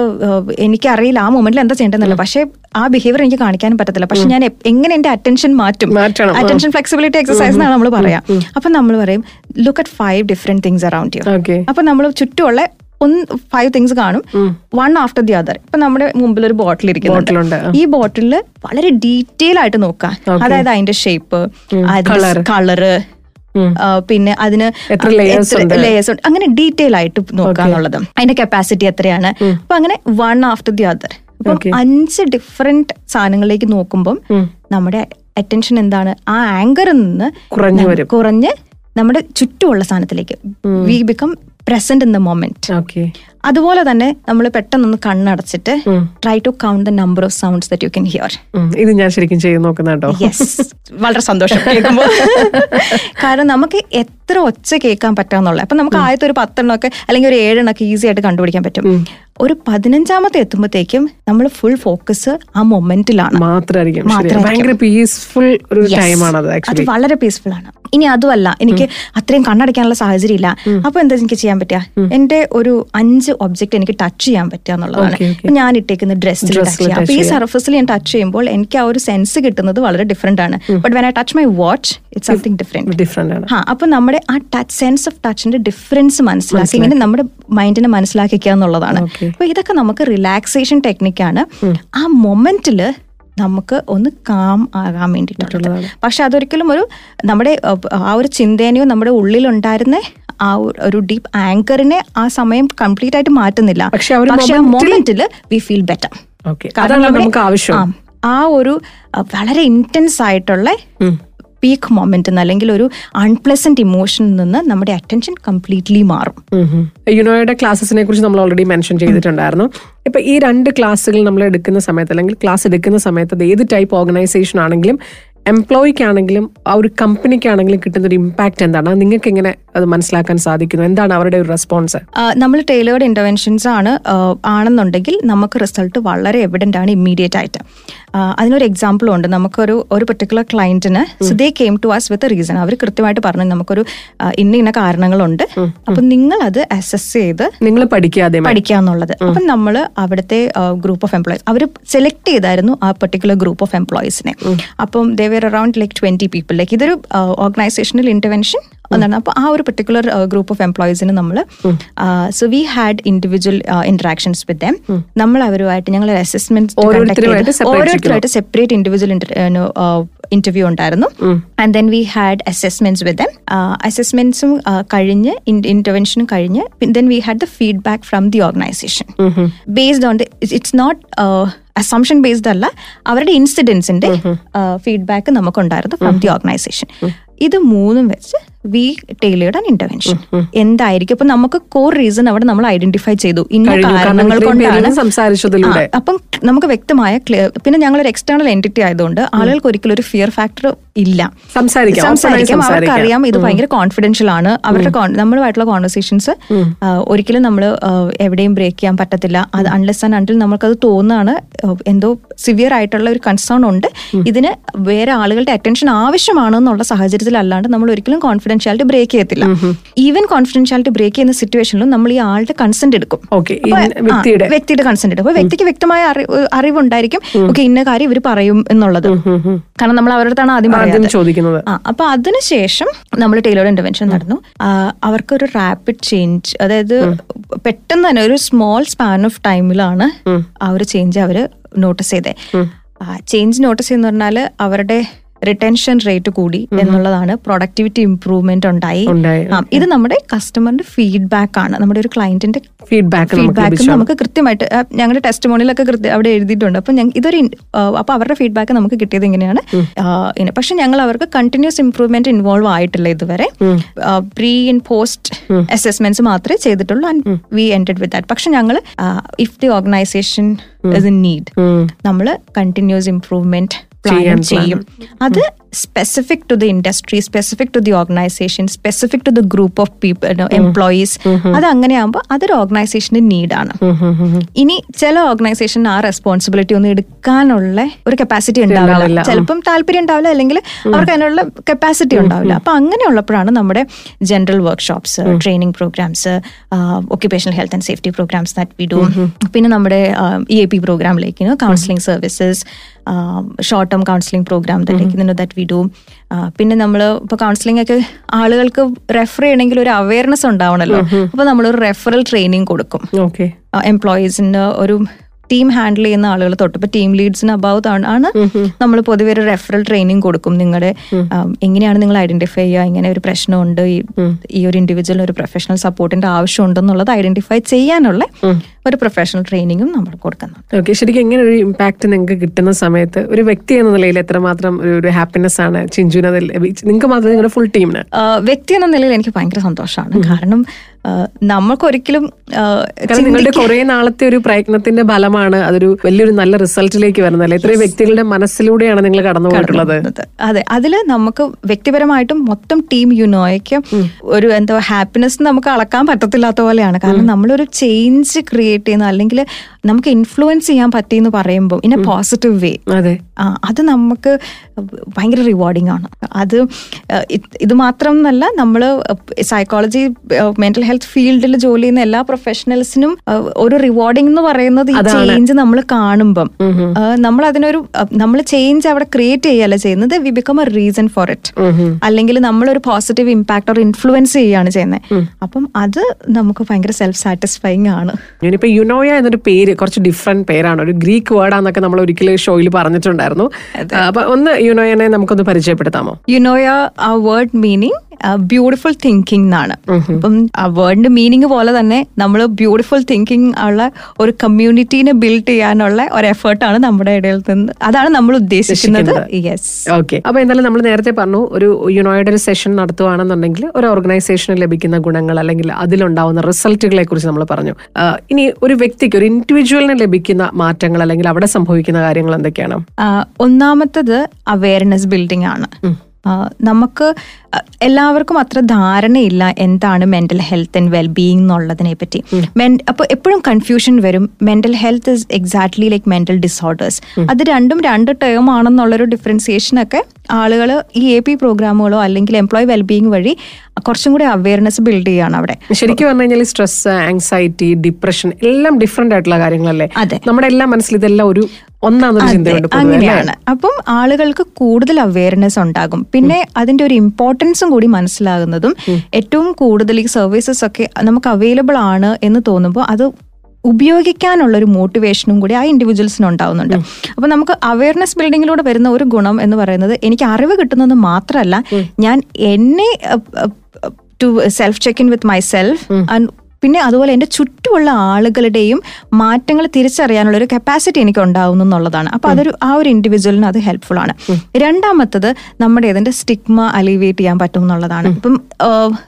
എനിക്കറിയില്ല ആ മൊമെന്റിൽ എന്താ ചെയ്യേണ്ടതെന്നല്ല, പക്ഷെ ആ ബിഹേവിയർ എനിക്ക് കാണിക്കാനും പറ്റത്തില്ല. പക്ഷെ ഞാൻ എങ്ങനെ എന്റെ അറ്റൻഷൻ മാറ്റും? അറ്റൻഷൻ ഫ്ലെക്സിബിലിറ്റി എക്സസൈസ് എന്നാണ് നമ്മൾ പറയാം. അപ്പൊ നമ്മൾ പറയും look at five different things around you. അപ്പൊ നമ്മൾ ചുറ്റുമുള്ള ഒന്ന് ഫൈവ് തിങ്സ് കാണും, വൺ ആഫ്റ്റർ ദി അതർ. ഇപ്പൊ നമ്മുടെ മുമ്പിൽ ഒരു ബോട്ടിൽ ഇരിക്കുന്നുണ്ട്. ഈ ബോട്ടിലിൽ വളരെ ഡീറ്റെയിൽ ആയിട്ട് നോക്കാം, അതായത് അതിന്റെ ഷേപ്പ്, കളറ്, പിന്നെ അതിന് ലേയേഴ്സ് ഉണ്ട്, അങ്ങനെ ഡീറ്റെയിൽ ആയിട്ട് നോക്കാന്നുള്ളത്. അതിന്റെ കപ്പാസിറ്റി എത്രയാണ്. അപ്പൊ അങ്ങനെ വൺ ആഫ്റ്റർ ദി അതർ. അപ്പം അഞ്ച് ഡിഫറെന്റ് സാധനങ്ങളിലേക്ക് നോക്കുമ്പം നമ്മുടെ അറ്റൻഷൻ എന്താണ്, ആ ആങ്കറിൽ നിന്ന് കുറഞ്ഞു കുറഞ്ഞ് നമ്മുടെ ചുറ്റുമുള്ള സാധനത്തിലേക്ക്. We become present in the moment. Okay. അതുപോലെ തന്നെ നമ്മൾ പെട്ടെന്നൊന്ന് കണ്ണടച്ചിട്ട് try to count the number of sounds that you can hear. ഇത് ഞാൻ ശരിക്കും ചെയ്തു നോക്കുന്നുണ്ടോ? യെസ്, വളരെ സന്തോഷം കേൾക്കുമ്പോൾ. കാരണം നമുക്ക് എത്ര ഒച്ച കേൾക്കാൻ പറ്റാന്നുള്ളത്, അപ്പം നമുക്ക് ആദ്യത്തെ ഒരു പത്തെണ്ണമൊക്കെ അല്ലെങ്കിൽ ഒരു ഏഴെണ്ണമൊക്കെ ഈസി ആയിട്ട് കണ്ടുപിടിക്കാൻ പറ്റും. ഒരു പതിനഞ്ചാമത്തെ എത്തുമ്പോഴത്തേക്കും നമ്മൾ ഫുൾ ഫോക്കസ് ആ മൊമെന്റിലാണ് മാത്രമായിരിക്കും. അത് വളരെ പീസ്ഫുൾ ആണ്. ഇനി അതുമല്ല എനിക്ക് അത്രയും കണ്ണടയ്ക്കാനുള്ള സാഹചര്യം ഇല്ല, അപ്പൊ എന്താ എനിക്ക് ചെയ്യാൻ പറ്റുക, എന്റെ ഒരു അഞ്ച് ഒബ്ജക്ട് എനിക്ക് ടച്ച് ചെയ്യാൻ പറ്റുക എന്നുള്ളതാണ്. ഞാൻ ഇട്ടേക്കുന്ന ഡ്രസ്സിൽ ടച്ച് ചെയ്യാം. അപ്പൊ ഈ സർഫസിൽ ഞാൻ ടച്ച് ചെയ്യുമ്പോൾ എനിക്ക് ആ ഒരു സെൻസ് കിട്ടുന്നത് വളരെ ഡിഫറെന്റ് ആണ്. But when I touch my watch it's something different different ആണ്. അപ്പൊ നമ്മുടെ ആ ടച്ച്, സെൻസ് ഓഫ് ടച്ചിന്റെ ഡിഫറൻസ് മനസ്സിലാക്കി ഇങ്ങനെ നമ്മുടെ മൈൻഡിനെ മനസ്സിലാക്കിക്കുക എന്നുള്ളതാണ്. അപ്പൊ ഇതൊക്കെ നമുക്ക് റിലാക്സേഷൻ ടെക്നിക്കാണ്, ആ മൊമെന്റില് നമുക്ക് ഒന്ന് കാം ആകാൻ വേണ്ടിയിട്ടുള്ളത്. പക്ഷെ അതൊരിക്കലും ഒരു നമ്മുടെ ആ ഒരു ചിന്തേനെയോ നമ്മുടെ ഉള്ളിലുണ്ടായിരുന്ന ആ ഒരു ഡീപ്പ് ആങ്കറിനെ ആ സമയം കംപ്ലീറ്റ് ആയിട്ട് മാറ്റുന്നില്ല. പക്ഷെ മൊമെന്റില് വി ഫീൽ ബെറ്റർ. ആ ഒരു വളരെ ഇന്റൻസ് ആയിട്ടുള്ള പീക്ക് മൊമെന്റിൽ നിന്ന് അല്ലെങ്കിൽ ഒരു അൺപ്ലസന്റ് ഇമോഷനിൽ നിന്ന് നമ്മുടെ അറ്റൻഷൻ കംപ്ലീറ്റ്ലി മാറും. യുനോയുടെ ക്ലാസ്സിനെ കുറിച്ച് നമ്മൾ ഓൾറെഡി മെൻഷൻ ചെയ്തിട്ടുണ്ടായിരുന്നു. ഇപ്പൊ ഈ രണ്ട് ക്ലാസ്സുകൾ നമ്മൾ എടുക്കുന്ന സമയത്ത് അല്ലെങ്കിൽ ക്ലാസ് എടുക്കുന്ന സമയത്ത് അത് ഏത് ടൈപ്പ് ഓർഗനൈസേഷൻ ആണെങ്കിലും എംപ്ലോയിക്കാണെങ്കിലും ആ ഒരു കമ്പനിക്കാണെങ്കിലും കിട്ടുന്ന ഒരു ഇമ്പാക്ട് എന്താണ്, നിങ്ങൾക്ക് എങ്ങനെ അത് മനസ്സിലാക്കാൻ സാധിക്കുന്നു, എന്താണ് അവരുടെ ഒരു റെസ്പോൺസ്? നമ്മൾ ടൈലേർഡ് ഇന്റർവെൻഷൻസ് ആണ് ആണെന്നുണ്ടെങ്കിൽ നമുക്ക് റിസൾട്ട് വളരെ എവിഡന്റ് ആണ് ഇമ്മീഡിയറ്റ് ആയിട്ട്. അതിനൊരു എക്സാമ്പിൾ ഉണ്ട്. നമുക്കൊരു ഒരു പെർട്ടിക്കുലർ ക്ലയന്റിന് they came to us with reason. അവർ കൃത്യമായിട്ട് പറഞ്ഞു നമുക്കൊരു ഇന്ന ഇന്ന കാരണങ്ങളുണ്ട്, അപ്പൊ നിങ്ങൾ അത് അസസ് ചെയ്ത് നിങ്ങൾ പഠിക്കാതെ പഠിക്കുക എന്നുള്ളത്. അപ്പം നമ്മൾ അവിടുത്തെ ഗ്രൂപ്പ് ഓഫ് എംപ്ലോയീസ് അവർ സെലക്ട് ചെയ്തായിരുന്നു ആ പെർട്ടിക്കുലർ ഗ്രൂപ്പ് ഓഫ് എംപ്ലോയീസിനെ. അപ്പം they were around like twenty people. Like ഇതൊരു ഓർഗനൈസേഷണൽ ഇന്റർവെൻഷൻ എന്നാണ്. അപ്പോൾ ആ ഒരു പെർട്ടിക്കുലർ ഗ്രൂപ്പ് ഓഫ് എംപ്ലോയീസിന് നമ്മൾ so we had individual interactions with them. നമ്മൾ അവരുമായിട്ട് ഞങ്ങൾ അസസ്മെന്റ് ഓരോരുത്തരുമായിട്ട് സെപ്പറേറ്റ് ഇൻഡിവിജ്വൽ ഇന്റർവ്യൂ ഉണ്ടായിരുന്നു. And then we had assessments with them. അസസ്മെന്റ്സും കഴിഞ്ഞ് ഇന്റർവെൻഷനും കഴിഞ്ഞ് then we had the feedback from the organisation based on the it's not assumption based അല്ല, അവരുടെ ഇൻസിഡൻസിന്റെ ഫീഡ്ബാക്ക് നമുക്കുണ്ടായിരുന്നു ഫ്രം ദി ഓർഗനൈസേഷൻ. ഇത് മൂന്നും വെച്ച് വി ടൈലേർഡ് ആൻ ഇന്റർവെൻഷൻ. എന്തായിരിക്കും അപ്പൊ നമുക്ക് കോർ റീസൺ അവിടെ നമ്മൾ ഐഡന്റിഫൈ ചെയ്തു ഇന്ന കാരണങ്ങൾ കൊണ്ടാണ് സംസാരിച്ചതിലൂടെ. അപ്പം നമുക്ക് വ്യക്തമായ ക്ലിയർ. പിന്നെ ഞങ്ങളൊരു എക്സ്റ്റേണൽ എന്റിറ്റി ആയതുകൊണ്ട് ആളുകൾക്ക് ഒരിക്കലും ഒരു ഫിയർ ഫാക്ടർ ഇല്ല. സംസാരിക്കാം, അവർക്കറിയാം ഇത് ഭയങ്കര കോൺഫിഡൻഷ്യൽ ആണ്. അവരുടെ നമ്മളുമായിട്ടുള്ള കോൺവെർസേഷൻസ് ഒരിക്കലും നമ്മൾ എവിടെയും ബ്രേക്ക് ചെയ്യാൻ പറ്റത്തില്ല. അത് അൺലെസ് ആൻഡ് അണ്ടിൽ നമുക്കത് തോന്നുകയാണ് എന്തോ സിവിയർ ആയിട്ടുള്ള ഒരു കൺസേൺ ഉണ്ട്, ഇതിന് വേറെ ആളുകളുടെ അറ്റൻഷൻ ആവശ്യമാണെന്നുള്ള സാഹചര്യത്തിലല്ലാണ്ട് നമ്മൾ ഒരിക്കലും കോൺഫിഡൻസ് ാലിറ്റി ബ്രേക്ക് ചെയ്യത്തില്ല. ഈവൻ കോൺഫിഡൻഷ്യാലിറ്റി ബ്രേക്ക് ചെയ്യുന്ന സിറ്റുവേഷനിലും നമ്മൾ ഈ ആളുടെ കൺസെന്റ് എടുക്കും, വ്യക്തിയുടെ കൺസെന്റ് എടുക്കും. അപ്പൊ വ്യക്തിക്ക് വ്യക്തമായ അറിവുണ്ടായിരിക്കും ഓക്കെ ഇന്ന കാര്യം ഇവർ പറയും എന്നുള്ളത്, കാരണം നമ്മൾ അവരുടെ ആദ്യം ചോദിക്കുന്നത്. അപ്പൊ അതിനുശേഷം നമ്മൾ ടൈലേർഡ് ഇന്റർവെൻഷൻ നടന്നു. അവർക്കൊരു റാപ്പിഡ് ചേഞ്ച്, അതായത് പെട്ടെന്ന് തന്നെ ഒരു സ്മോൾ സ്പാൻ ഓഫ് ടൈമിലാണ് ആ ഒരു ചേഞ്ച് അവർ നോട്ടീസ് ചെയ്തേ. ചേഞ്ച് നോട്ടീസ് ചെയ്യുന്ന പറഞ്ഞാൽ അവരുടെ റിട്ടൻഷൻ റേറ്റ് കൂടി എന്നുള്ളതാണ്. പ്രൊഡക്ടിവിറ്റി ഇംപ്രൂവ്മെന്റ് ഉണ്ടായി. ഇത് നമ്മുടെ കസ്റ്റമറിന്റെ ഫീഡ്ബാക്ക് ആണ്, നമ്മുടെ ഒരു ക്ലയന്റിന്റെ ഫീഡ്ബാക്ക് ഫീഡ്ബാക്ക് നമുക്ക് കൃത്യമായിട്ട് ഞങ്ങളുടെ ടെസ്റ്റിമോണിയിലൊക്കെ അവിടെ എഴുതിയിട്ടുണ്ട്. അപ്പൊ ഇതൊരു അപ്പൊ അവരുടെ ഫീഡ്ബാക്ക് നമുക്ക് കിട്ടിയത് ഇങ്ങനെയാണ്. പക്ഷെ ഞങ്ങൾ അവർക്ക് കണ്ടിന്യൂസ് ഇംപ്രൂവ്മെന്റ് ഇൻവോൾവ് ആയിട്ടില്ല ഇതുവരെ. പ്രീ ആൻഡ് പോസ്റ്റ് അസസ്മെന്റ്സ് മാത്രമേ ചെയ്തിട്ടുള്ളൂ. And we ended with that. പക്ഷെ ഞങ്ങൾ if the organisation is in need നമ്മൾ കണ്ടിന്യൂസ് ഇംപ്രൂവ്മെന്റ് പ്ലാൻ ചെയ്യും. അത് specific to the industry, specific to the organisation, specific to the group of people employees. അത് അങ്ങനെയാകുമ്പോൾ അതൊരു ഓർഗനൈസേഷന്റെ നീഡാണ്. ഇനി ചില ഓർഗനൈസേഷന് ആ റെസ്പോൺസിബിലിറ്റി ഒന്നും എടുക്കാനുള്ള ഒരു കപ്പാസിറ്റി ഉണ്ടാവില്ല, ചിലപ്പം താല്പര്യം ഉണ്ടാവില്ല, അല്ലെങ്കിൽ അവർക്ക് അതിനുള്ള കപ്പാസിറ്റി ഉണ്ടാവില്ല. അപ്പൊ അങ്ങനെയുള്ളപ്പോഴാണ് നമ്മുടെ general workshops, training programmes, occupational health and safety programmes that we do. പിന്നെ നമ്മുടെ ഇ എ പി പ്രോഗ്രാമിലേക്ക് counselling services, short term counselling programme that we do. പിന്നെ നമ്മൾ ഇപ്പോൾ കൗൺസിലിംഗ് ഒക്കെ ആളുകൾക്ക് റെഫർ ചെയ്യണമെങ്കിൽ ഒരു അവയർനെസ് ഉണ്ടാവണമല്ലോ. അപ്പോൾ നമ്മളൊരു റെഫറൽ ട്രെയിനിങ് കൊടുക്കും. എംപ്ലോയീസിന് ഒരു ടീം ഹാൻഡിൽ ചെയ്യുന്ന ആളുകൾ തൊട്ട് ഇപ്പോൾ ടീം ലീഡ്സിന് അബൌട്ട് ആണ് നമ്മൾ പൊതുവെ ഒരു റെഫറൽ ട്രെയിനിങ് കൊടുക്കും. നിങ്ങളുടെ എങ്ങനെയാണ് നിങ്ങൾ ഐഡന്റിഫൈ ചെയ്യുക, ഇങ്ങനെ ഒരു പ്രശ്നമുണ്ട്, ഈ ഒരു ഇൻഡിവിജ്വലിന് ഒരു പ്രൊഫഷണൽ സപ്പോർട്ടിന്റെ ആവശ്യമുണ്ടെന്നുള്ളത് ഐഡന്റിഫൈ ചെയ്യാനുള്ള ഒരു പ്രൊഫഷണൽ ട്രെയിനിങ്ങും നമ്മൾ കൊടുക്കുന്നുണ്ട്. ഓക്കെ, ശരിക്കും എങ്ങനെ ഒരു ഇമ്പാക്ട് നിങ്ങൾക്ക് കിട്ടുന്ന സമയത്ത് ഒരു വ്യക്തി എന്ന നിലയിൽ എത്രമാത്രം ഒരു ഹാപ്പിനെസ് ആണ് ചിഞ്ചുവിനെ നിങ്ങൾക്ക് മാത്രമേ, നിങ്ങളുടെ ഫുൾ ടീമിന്? വ്യക്തി എന്ന നിലയിൽ എനിക്ക് ഭയങ്കര സന്തോഷമാണ്. കാരണം നമുക്കൊരിക്കലും നിങ്ങളുടെ കുറെ നാളത്തെ ഒരു പ്രയത്നത്തിന്റെ ഫലമാണ് അതൊരു വലിയൊരു നല്ല റിസൾട്ടിലേക്ക് വരുന്നത്. ഇത്രയും വ്യക്തികളുടെ മനസ്സിലൂടെയാണ് നിങ്ങൾ കടന്നു പോയിട്ടുള്ളത്. അതെ, അതിൽ നമുക്ക് വ്യക്തിപരമായിട്ടും മൊത്തം ടീം യുനോയ്ക്ക് ഒരു എന്തോ ഹാപ്പിനെസ് നമുക്ക് അളക്കാൻ പറ്റത്തില്ലാത്ത പോലെയാണ്. കാരണം നമ്മളൊരു ചേഞ്ച് ക്രിയേറ്റ് ചെയ്യുന്ന അല്ലെങ്കിൽ നമുക്ക് ഇൻഫ്ലുവൻസ് ചെയ്യാൻ പറ്റിയെന്ന് പറയുമ്പോൾ ഇൻ എ പോസിറ്റീവ് വേ, അതെ അത് നമുക്ക് ഭയങ്കര റിവാർഡിംഗ് ആണ്. അത് ഇത് മാത്രം എന്നല്ല, നമ്മൾ സൈക്കോളജി മെന്റൽ ഹെൽത്ത് ഫീൽഡിൽ ജോലി ചെയ്യുന്ന എല്ലാ പ്രൊഫഷണൽസിനും ഒരു റിവാർഡിംഗ് എന്ന് പറയുന്നത് ഈ ചേഞ്ച് നമ്മൾ കാണുമ്പം നമ്മൾ അതിനൊരു നമ്മൾ ചേഞ്ച് അവിടെ ക്രിയേറ്റ് ചെയ്യല്ല ചെയ്യുന്നത്, we become a reason for it. അല്ലെങ്കിൽ നമ്മളൊരു പോസിറ്റീവ് ഇമ്പാക്ട് ഓർ ഇൻഫ്ലുവൻസ് ചെയ്യുകയാണ് ചെയ്യുന്നത്. അപ്പം അത് നമുക്ക് ഭയങ്കര സെൽഫ് സാറ്റിസ്ഫൈങ് ആണ്. ഞാനിപ്പോൾ യുനോയ എന്നൊരു പേര് കുറച്ച് ഡിഫറെന്റ് പേരാണ്, ഒരു ഗ്രീക്ക് വേർഡാന്നൊക്കെ നമ്മൾ ഒരിക്കലും ഷോയിൽ പറഞ്ഞിട്ടുണ്ടായിരുന്നു. അപ്പൊ ഒന്ന് യുനോയനെ നമുക്കൊന്ന് പരിചയപ്പെടുത്താമോ? യുനോയ ആ വേർഡ് മീനിങ് ബ്യൂട്ടിഫുൾ തിങ്കിങ് എന്നാണ്. അപ്പം ആ വേർഡിന്റെ മീനിങ് പോലെ തന്നെ നമ്മൾ ബ്യൂട്ടിഫുൾ തിങ്കിങ് ഉള്ള ഒരു കമ്മ്യൂണിറ്റീനെ ബിൽഡ് ചെയ്യാനുള്ള ഒരു എഫേർട്ടാണ് നമ്മുടെ ഇടയിൽ നിന്ന്, അതാണ് നമ്മൾ ഉദ്ദേശിക്കുന്നത്. Yes, okay. അപ്പൊ എന്തായാലും നമ്മൾ നേരത്തെ പറഞ്ഞു, ഒരു യുനോയുടെ ഒരു സെഷൻ നടത്തുകയാണെന്നുണ്ടെങ്കിൽ ഒരു ഓർഗനൈസേഷന് ലഭിക്കുന്ന ഗുണങ്ങൾ അല്ലെങ്കിൽ അതിലുണ്ടാവുന്ന റിസൾട്ടുകളെ കുറിച്ച് നമ്മൾ പറഞ്ഞു. ഇനി ഒരു വ്യക്തിക്ക്, ഒരു ഇൻഡിവിജ്വലിന് ലഭിക്കുന്ന മാറ്റങ്ങൾ അല്ലെങ്കിൽ അവിടെ സംഭവിക്കുന്ന കാര്യങ്ങൾ എന്തൊക്കെയാണ്? ഒന്നാമത്തത് അവയർനെസ് ബിൽഡിംഗ് ആണ്. നമുക്ക് എല്ലാവർക്കും അത്ര ധാരണയില്ല എന്താണ് മെന്റൽ ഹെൽത്ത് ആൻഡ് വെൽബീയിങ് എന്നുള്ളതിനെ പറ്റി. അപ്പോൾ എപ്പോഴും കൺഫ്യൂഷൻ വരും. Mental health is exactly like mental disorders. അത് രണ്ടും രണ്ട് ടേം ആണെന്നുള്ളൊരു ഡിഫറൻസിയേഷനൊക്കെ ആളുകൾ ഈ എ പി പ്രോഗ്രാമുകളോ അല്ലെങ്കിൽ എംപ്ലോയി വെൽബീയിങ് വഴി കുറച്ചും കൂടി അവയർനെസ് ബിൽഡ് ചെയ്യാണ് അവിടെ. ശരിക്കും പറഞ്ഞു കഴിഞ്ഞാൽ സ്ട്രെസ്, ആങ്സൈറ്റി, ഡിപ്രഷൻ എല്ലാം ഡിഫറെന്റ് ആയിട്ടുള്ള കാര്യങ്ങളല്ലേ. അതെ, നമ്മുടെ എല്ലാം മനസ്സിൽ ഇതെല്ലാം ഒരു ഒന്നാമതൊരു ചിന്തയുണ്ട്. അങ്ങനെയാണ്. അപ്പം ആളുകൾക്ക് കൂടുതൽ അവയർനെസ് ഉണ്ടാകും. പിന്നെ അതിന്റെ ഒരു ഇമ്പോർട്ടൻസും കൂടി മനസ്സിലാകുന്നതും, ഏറ്റവും കൂടുതൽ ഈ സർവീസസ് ഒക്കെ നമുക്ക് അവൈലബിൾ ആണ് എന്ന് തോന്നുമ്പോൾ അത് ഉപയോഗിക്കാനുള്ളൊരു മോട്ടിവേഷനും കൂടി ആ ഇൻഡിവിജ്വൽസിന് ഉണ്ടാവുന്നുണ്ട്. അപ്പോൾ നമുക്ക് അവയർനെസ് ബിൽഡിങ്ങിലൂടെ വരുന്ന ഒരു ഗുണം എന്ന് പറയുന്നത്, എനിക്ക് അറിവ് കിട്ടുന്നത് മാത്രമല്ല, ഞാൻ എന്നെ to self check in with my self and പിന്നെ അതുപോലെ എൻ്റെ ചുറ്റുമുള്ള ആളുകളുടെയും മാറ്റങ്ങൾ തിരിച്ചറിയാനുള്ളൊരു കപ്പാസിറ്റി എനിക്ക് ഉണ്ടാവുന്നു എന്നുള്ളതാണ്. അപ്പോൾ അതൊരു ആ ഒരു ഇൻഡിവിജ്വലിന് അത് ഹെൽപ്ഫുൾ ആണ്. രണ്ടാമത്തത് നമ്മുടെ ഇതിൻ്റെ സ്റ്റിഗ്മ അലിവേറ്റ് ചെയ്യാൻ പറ്റും എന്നുള്ളതാണ്. ഇപ്പം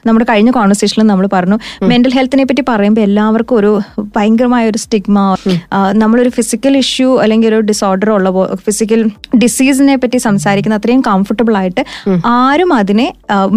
നമ്മുടെ കഴിഞ്ഞ കോൺവെർസേഷനിൽ നമ്മൾ പറഞ്ഞു, മെൻ്റൽ ഹെൽത്തിനെ പറ്റി പറയുമ്പോൾ എല്ലാവർക്കും ഒരു ഭയങ്കരമായൊരു സ്റ്റിഗ്മ, നമ്മളൊരു ഫിസിക്കൽ ഇഷ്യൂ അല്ലെങ്കിൽ ഒരു ഡിസോർഡർ ഉള്ള ഫിസിക്കൽ ഡിസീസിനെ പറ്റി സംസാരിക്കുന്ന അത്രയും കംഫർട്ടബിൾ ആയിട്ട് ആരും അതിനെ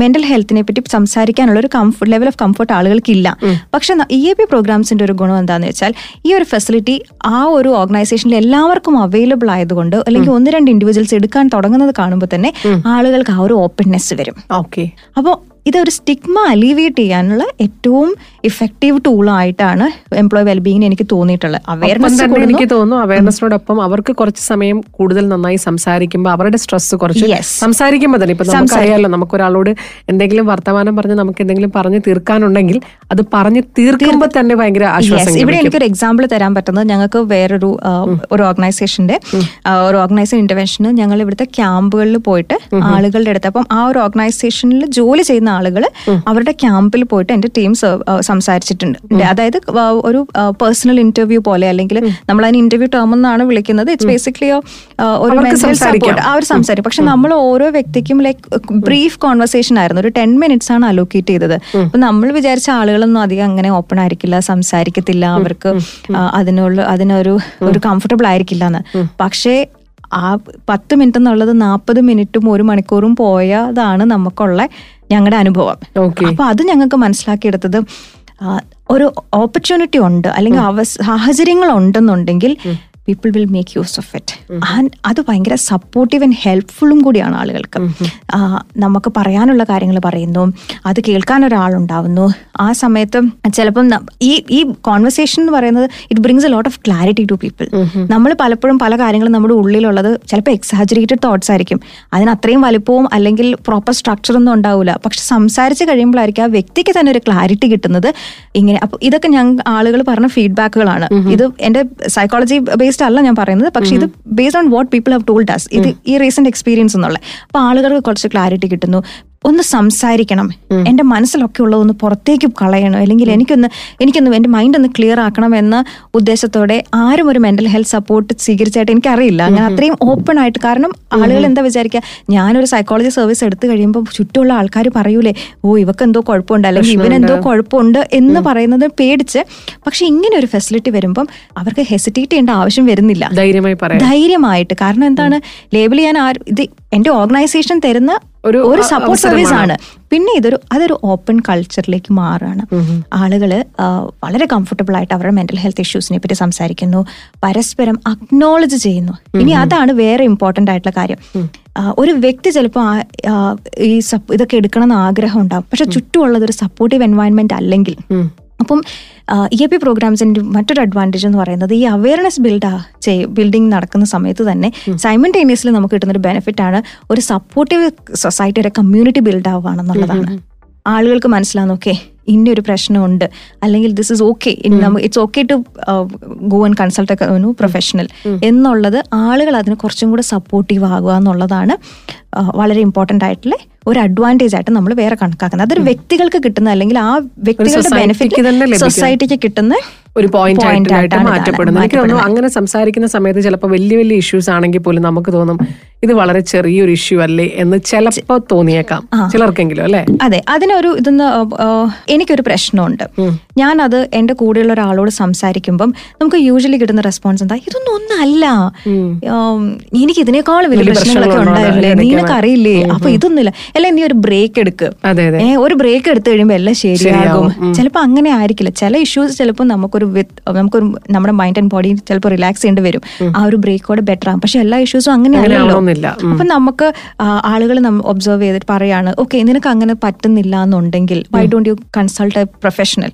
മെൻ്റൽ ഹെൽത്തിനെ പറ്റി സംസാരിക്കാനുള്ളൊരു കംഫർട്ട് ലെവൽ ഓഫ് കംഫർട്ട് ആളുകൾക്കില്ല. പക്ഷെ ഇ എ പി പ്രോഗ്രാംസിൻ്റെ ഒരു ഗുണം എന്താണെന്ന് വെച്ചാൽ, ഈ ഒരു ഫെസിലിറ്റി ആ ഒരു ഓർഗനൈസേഷനിൽ എല്ലാവർക്കും അവൈലബിൾ ആയതുകൊണ്ട് അല്ലെങ്കിൽ ഒന്ന് രണ്ട് ഇൻഡിവിജ്വൽസ് എടുക്കാൻ തുടങ്ങുന്നത് കാണുമ്പോൾ തന്നെ ആളുകൾക്ക് ആ ഒരു ഓപ്പൺനെസ് വരും. ഓക്കെ, അപ്പോൾ ഇതൊരു സ്റ്റിഗ്മ അലിവേറ്റ് ചെയ്യാനുള്ള ഏറ്റവും ഇഫക്റ്റീവ് ടൂളായിട്ടാണ് എംപ്ലോയി വെൽബീയിങ്ങിന് എനിക്ക് തോന്നിയിട്ടുള്ളത്. അവയർനെസ് എനിക്ക് തോന്നുന്നു അവയർനെസിനോടൊപ്പം അവർക്ക് കുറച്ച് സമയം കൂടുതൽ നന്നായി സംസാരിക്കുമ്പോൾ അവരുടെ സ്ട്രെസ് കുറച്ച് സംസാരിക്കുമ്പോൾ തന്നെ, ഇപ്പം നമുക്കറിയാമല്ലോ, നമുക്കൊരാളോട് എന്തെങ്കിലും വർത്തമാനം പറഞ്ഞ് നമുക്ക് എന്തെങ്കിലും പറഞ്ഞ് തീർക്കാനുണ്ടെങ്കിൽ അത് പറഞ്ഞ് തീർക്കുമ്പോൾ തന്നെ ഭയങ്കര ആശ്വാസം. ഇവിടെ എനിക്കൊരു എക്സാമ്പിൾ തരാൻ പറ്റുന്നത്, ഞങ്ങൾക്ക് വേറൊരു ഒരു ഓർഗനൈസേഷന്റെ ഒരു ഓർഗനൈസേഷൻ ഇന്റർവെൻഷന് ഞങ്ങൾ ഇവിടുത്തെ ക്യാമ്പുകളിൽ പോയിട്ട് ആളുകളുടെ അടുത്ത്, അപ്പം ആ ഒരു ഓർഗനൈസേഷനിൽ ജോലി ചെയ്യുന്ന ആളുകൾ അവരുടെ ക്യാമ്പിൽ പോയിട്ട് എന്റെ ടീം സംസാരിച്ചിട്ടുണ്ട്. അതായത് ഒരു പേഴ്സണൽ ഇന്റർവ്യൂ പോലെ, അല്ലെങ്കിൽ നമ്മൾ അതിന് ഇന്റർവ്യൂ ടേം എന്നാണ് വിളിക്കുന്നത്. ഇറ്റ്സ് ബേസിക്കലി ഒരു മെന്റൽ സപ്പോർട്ട്, ആ ഒരു സംസാരം. പക്ഷെ നമ്മൾ ഓരോ വ്യക്തിക്കും ലൈക്ക് ബ്രീഫ് കോൺവെർസേഷൻ ആയിരുന്നു, ഒരു ടെൻ മിനിറ്റ്സ് ആണ് അലോക്കേറ്റ് ചെയ്തത്. അപ്പം നമ്മൾ വിചാരിച്ച ആളുകളൊന്നും അധികം അങ്ങനെ ഓപ്പൺ ആയിരിക്കില്ല, സംസാരിക്കത്തില്ല, അവർക്ക് അതിനുള്ള അതിനൊരു ഒരു കംഫർട്ടബിൾ ആയിരിക്കില്ല എന്ന്. പക്ഷേ ആ പത്ത് മിനിറ്റ് എന്നുള്ളത് നാൽപ്പത് മിനിറ്റും ഒരു മണിക്കൂറും പോയതാണ് നമുക്കുള്ള ഞങ്ങളുടെ അനുഭവം. അപ്പൊ അത് ഞങ്ങൾക്ക് മനസ്സിലാക്കിയെടുത്തത്, ഒരു ഓപ്പർച്യൂണിറ്റി ഉണ്ട് അല്ലെങ്കിൽ അവ സാഹചര്യങ്ങൾ ഉണ്ടെന്നുണ്ടെങ്കിൽ people will make use of it. And അത് ഭയങ്കര സപ്പോർട്ടീവ് ആൻഡ് ഹെൽപ്ഫുള്ളും കൂടിയാണ് ആളുകൾക്ക്. നമുക്ക് പറയാനുള്ള കാര്യങ്ങൾ പറയുന്നു, അത് കേൾക്കാൻ ഒരാളുണ്ടാവുന്നു. ആ സമയത്ത് ചിലപ്പം ഈ ഈ കോൺവെർസേഷൻ എന്ന് പറയുന്നത് it brings a lot of clarity to people. നമ്മൾ പലപ്പോഴും പല കാര്യങ്ങളും നമ്മുടെ ഉള്ളിലുള്ളത് ചിലപ്പോൾ എക്സാജറേറ്റഡ് തോട്ട്സ് ആയിരിക്കും, അതിന് അത്രയും വലുപ്പവും അല്ലെങ്കിൽ പ്രോപ്പർ സ്ട്രക്ചറൊന്നും ഉണ്ടാവില്ല. പക്ഷെ സംസാരിച്ച് കഴിയുമ്പോഴായിരിക്കും ആ വ്യക്തിക്ക് തന്നെ ഒരു ക്ലാരിറ്റി കിട്ടുന്നത്. ഇങ്ങനെ അപ്പോൾ ഇതൊക്കെ ഞാൻ ആളുകൾ പറഞ്ഞ ഫീഡ്ബാക്കുകളാണ്. ഇത് എൻ്റെ സൈക്കോളജി ബേസ്ഡ് അല്ല ഞാൻ പറയുന്നത്, പക്ഷെ ഇത് based on what people have told us, ഇത് ഈ റീസെന്റ് എക്സ്പീരിയൻസ് എന്നുള്ള. അപ്പോൾ ആളുകൾക്ക് കുറച്ച് ക്ലാരിറ്റി കിട്ടുന്നു. ഒന്ന് സംസാരിക്കണം, എൻ്റെ മനസ്സിലൊക്കെ ഉള്ളതൊന്ന് പുറത്തേക്ക് കളയണം, അല്ലെങ്കിൽ എനിക്കൊന്ന് എനിക്കൊന്ന് എൻ്റെ മൈൻഡ് ഒന്ന് ക്ലിയർ ആക്കണം എന്ന ഉദ്ദേശത്തോടെ ആരും ഒരു മെന്റൽ ഹെൽത്ത് സപ്പോർട്ട് സ്വീകരിച്ചായിട്ട് എനിക്കറിയില്ല. അങ്ങനെ അത്രയും ഓപ്പൺ ആയിട്ട്, കാരണം ആളുകൾ എന്താ വിചാരിക്കുക, ഞാനൊരു സൈക്കോളജി സർവീസ് എടുത്തു കഴിയുമ്പോൾ ചുറ്റുമുള്ള ആൾക്കാർ പറയൂലേ, ഓ ഇവക്ക് എന്തോ കുഴപ്പമുണ്ട് അല്ലെങ്കിൽ ഇവനെന്തോ കുഴപ്പമുണ്ട് എന്ന് പറയുന്നത് പേടിച്ച്. പക്ഷെ ഇങ്ങനെ ഒരു ഫെസിലിറ്റി വരുമ്പം അവർക്ക് ഹെസിറ്റേറ്റ് ചെയ്യേണ്ട ആവശ്യം വരുന്നില്ല, ധൈര്യമായിട്ട്. കാരണം എന്താണ്, ലേബിൾ ചെയ്യാൻ ആരും, ഇത് എൻ്റെ ഓർഗനൈസേഷൻ തരുന്ന ഒരു സപ്പോർട്ട് സർവീസ് ആണ്. പിന്നെ ഇതൊരു അതൊരു ഓപ്പൺ കൾച്ചറിലേക്ക് മാറുകയാണ്. ആളുകൾ വളരെ കംഫർട്ടബിൾ ആയിട്ട് അവരുടെ മെന്റൽ ഹെൽത്ത് ഇഷ്യൂസിനെ പറ്റി സംസാരിക്കുന്നു, പരസ്പരം അക്നോളജ് ചെയ്യുന്നു. ഇനി അതാണ് വേറെ ഇമ്പോർട്ടൻ്റ് ആയിട്ടുള്ള കാര്യം. ഒരു വ്യക്തി ചിലപ്പോൾ ഈ ഇതൊക്കെ എടുക്കണമെന്ന് ആഗ്രഹം ഉണ്ടാകും, പക്ഷെ ചുറ്റുമുള്ളതൊരു സപ്പോർട്ടീവ് എൻവയോൺമെന്റ് അല്ലെങ്കിൽ. അപ്പം ഇ എ പി പ്രോഗ്രാംസിൻ്റെ മറ്റൊരു അഡ്വാൻറ്റേജ് എന്ന് പറയുന്നത്, ഈ അവയർനെസ് ബിൽഡ് ബിൽഡിംഗ് നടക്കുന്ന സമയത്ത് തന്നെ സൈമൾട്ടേനിയസ്ലി നമുക്ക് കിട്ടുന്നൊരു ബെനിഫിറ്റ് ആണ്, ഒരു സപ്പോർട്ടീവ് സൊസൈറ്റി, ഒരു കമ്മ്യൂണിറ്റി ബിൽഡ് ആവുകയാണെന്നുള്ളതാണ്. ആളുകൾക്ക് മനസ്സിലാവുന്ന, ഓക്കെ ഇന്നൊരു പ്രശ്നമുണ്ട്, അല്ലെങ്കിൽ this is okay, it's okay to go and consult a professional എന്നുള്ളത്, ആളുകൾ അതിന് കുറച്ചും കൂടെ സപ്പോർട്ടീവ് ആകുക എന്നുള്ളതാണ് വളരെ ഇമ്പോർട്ടൻ്റ് ആയിട്ടുള്ള ഒരു അഡ്വാൻറ്റേജ് ആയിട്ട് നമ്മൾ വേറെ കണക്കാക്കുന്നത്. അതൊരു വ്യക്തികൾക്ക് കിട്ടുന്ന, അല്ലെങ്കിൽ ആ വ്യക്തികളുടെ ബെനിഫിറ്റ് സൊസൈറ്റിക്ക് കിട്ടുന്ന ഒരു പോയിന്റ് ആയിട്ട് മാറ്റപ്പെടുന്നു. എനിക്ക് തോന്നുന്നു അങ്ങനെ സംസാരിക്കുന്ന സമയത്ത് ചിലപ്പോൾ വലിയ വലിയ ഇഷ്യൂസ് ആണെങ്കിൽ പോലും നമുക്ക് തോന്നും ഇത് വളരെ ചെറിയൊരു ഇഷ്യൂ അല്ലേ എന്ന് ചിലപ്പോൾ തോന്നിയേക്കാം ചിലർക്കെങ്കിലും, അല്ലേ? അതെ, അതിനൊരു ഇതൊന്ന് എനിക്കൊരു പ്രശ്നമുണ്ട്, ഞാനത് എൻ്റെ കൂടെയുള്ള ഒരാളോട് സംസാരിക്കുമ്പം നമുക്ക് യൂഷ്വലി കിട്ടുന്ന റെസ്പോൺസ് എന്താ, ഇതൊന്നും ഒന്നല്ല, എനിക്ക് ഇതിനേക്കാൾ വലിയ പ്രശ്നങ്ങളൊക്കെ ഉണ്ടായില്ലേ, നിനക്ക് അറിയില്ലേ, അപ്പൊ ഇതൊന്നുമില്ല, അല്ലെ നീ ഒരു ബ്രേക്ക് എടുക്ക്, ഒരു ബ്രേക്ക് എടുത്തു കഴിയുമ്പോൾ എല്ലാം ശരിയാകും. ചിലപ്പോൾ അങ്ങനെ ആയിരിക്കില്ല, ചില ഇഷ്യൂസ് ചിലപ്പോൾ നമുക്കൊരു വിത്ത് നമുക്കൊരു നമ്മുടെ മൈൻഡ് ആൻഡ് ബോഡി ചിലപ്പോൾ റിലാക്സ് ചെയ്യേണ്ടി വരും, ആ ഒരു ബ്രേക്കോടെ ബെറ്റർ ആകും. പക്ഷെ എല്ലാ ഇഷ്യൂസും അങ്ങനെയാണല്ലോ. അപ്പം നമുക്ക് ആളുകൾ ഒബ്സർവ് ചെയ്തിട്ട് പറയാണ്, ഓക്കെ നിനക്ക് അങ്ങനെ പറ്റുന്നില്ല എന്നുണ്ടെങ്കിൽ why don't you consult a professional,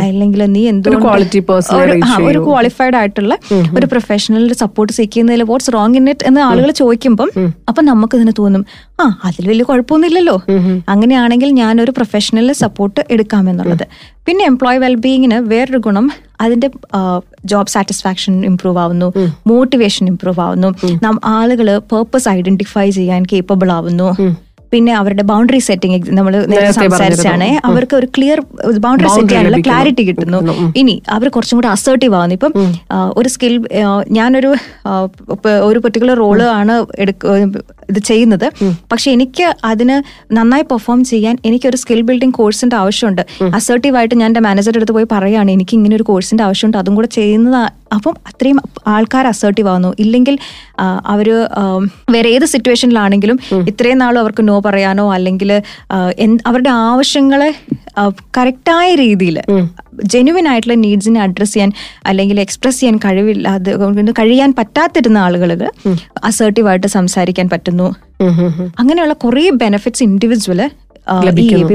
അല്ലെങ്കിൽ നീ എന്തോ ഒരു ക്വാളിഫൈഡ് ആയിട്ടുള്ള ഒരു പ്രൊഫഷണലിന്റെ സപ്പോർട്ട് സീക്കുന്നതിൽ വാട്ട്സ് റോങ് ഇൻ ഇറ്റ് എന്ന് ആളുകൾ ചോദിക്കുമ്പം അപ്പൊ നമുക്ക് ഇതിന് തോന്നും ആ അതിൽ വലിയ കുഴപ്പമൊന്നുമില്ലല്ലോ, അങ്ങനെയാണെങ്കിൽ ഞാനൊരു പ്രൊഫഷണലിലെ സപ്പോർട്ട് എടുക്കാമെന്നുള്ളത്. പിന്നെ എംപ്ലോയി വെൽബീയിങ്ങിന് വേറൊരു ഗുണം അതിന്റെ ജോബ് സാറ്റിസ്ഫാക്ഷൻ ഇംപ്രൂവ് ആവുന്നു, മോട്ടിവേഷൻ ഇംപ്രൂവ് ആവുന്നു, ആളുകൾ പേർപ്പസ് ഐഡന്റിഫൈ ചെയ്യാൻ കേപ്പബിൾ ആവുന്നു. പിന്നെ അവരുടെ ബൗണ്ടറി സെറ്റിംഗ് നമ്മൾ സംസാരിച്ചാണെ, അവർക്ക് ഒരു ക്ലിയർ ബൗണ്ടറി സെറ്റ് ചെയ്യാനുള്ള ക്ലാരിറ്റി കിട്ടുന്നു. ഇനി അവർ കുറച്ചും കൂടി അസേർട്ടീവ് ആവുന്നു. ഇപ്പം ഒരു സ്കിൽ ഞാനൊരു ഒരു പെർട്ടിക്കുലർ റോള് ആണ് ഇത് ചെയ്യുന്നത്, പക്ഷെ എനിക്ക് അതിന് നന്നായി പെർഫോം ചെയ്യാൻ എനിക്കൊരു സ്കിൽ ബിൽഡിംഗ് കോഴ്സിന്റെ ആവശ്യമുണ്ട്. അസേർട്ടീവായിട്ട് ഞാൻ എൻ്റെ മാനേജറുടെ അടുത്ത് പോയി പറയുകയാണ് എനിക്ക് ഇങ്ങനെ ഒരു കോഴ്സിന്റെ ആവശ്യമുണ്ട്, അതും കൂടെ ചെയ്യുന്നത്. അപ്പം അത്രയും ആൾക്കാർ അസേർട്ടീവ് ആവുന്നു. ഇല്ലെങ്കിൽ അവർ വേറെ ഏത് സിറ്റുവേഷനിലാണെങ്കിലും ഇത്രയും നാളും അവർക്ക് നോ പറയാനോ അല്ലെങ്കിൽ അവരുടെ ആവശ്യങ്ങളെ കറക്റ്റായ രീതിയിൽ ജെനുവിൻ ആയിട്ടുള്ള നീഡ്സിനെ അഡ്രസ്സ് ചെയ്യാൻ അല്ലെങ്കിൽ എക്സ്പ്രസ് ചെയ്യാൻ കഴിവില്ലാതെ കഴിയാൻ പറ്റാത്തിരുന്ന ആളുകൾക്ക് അസേർട്ടീവായിട്ട് സംസാരിക്കാൻ പറ്റുന്നു. അങ്ങനെയുള്ള കുറേ ബെനിഫിറ്റ്സ് ഇൻഡിവിജ്വല്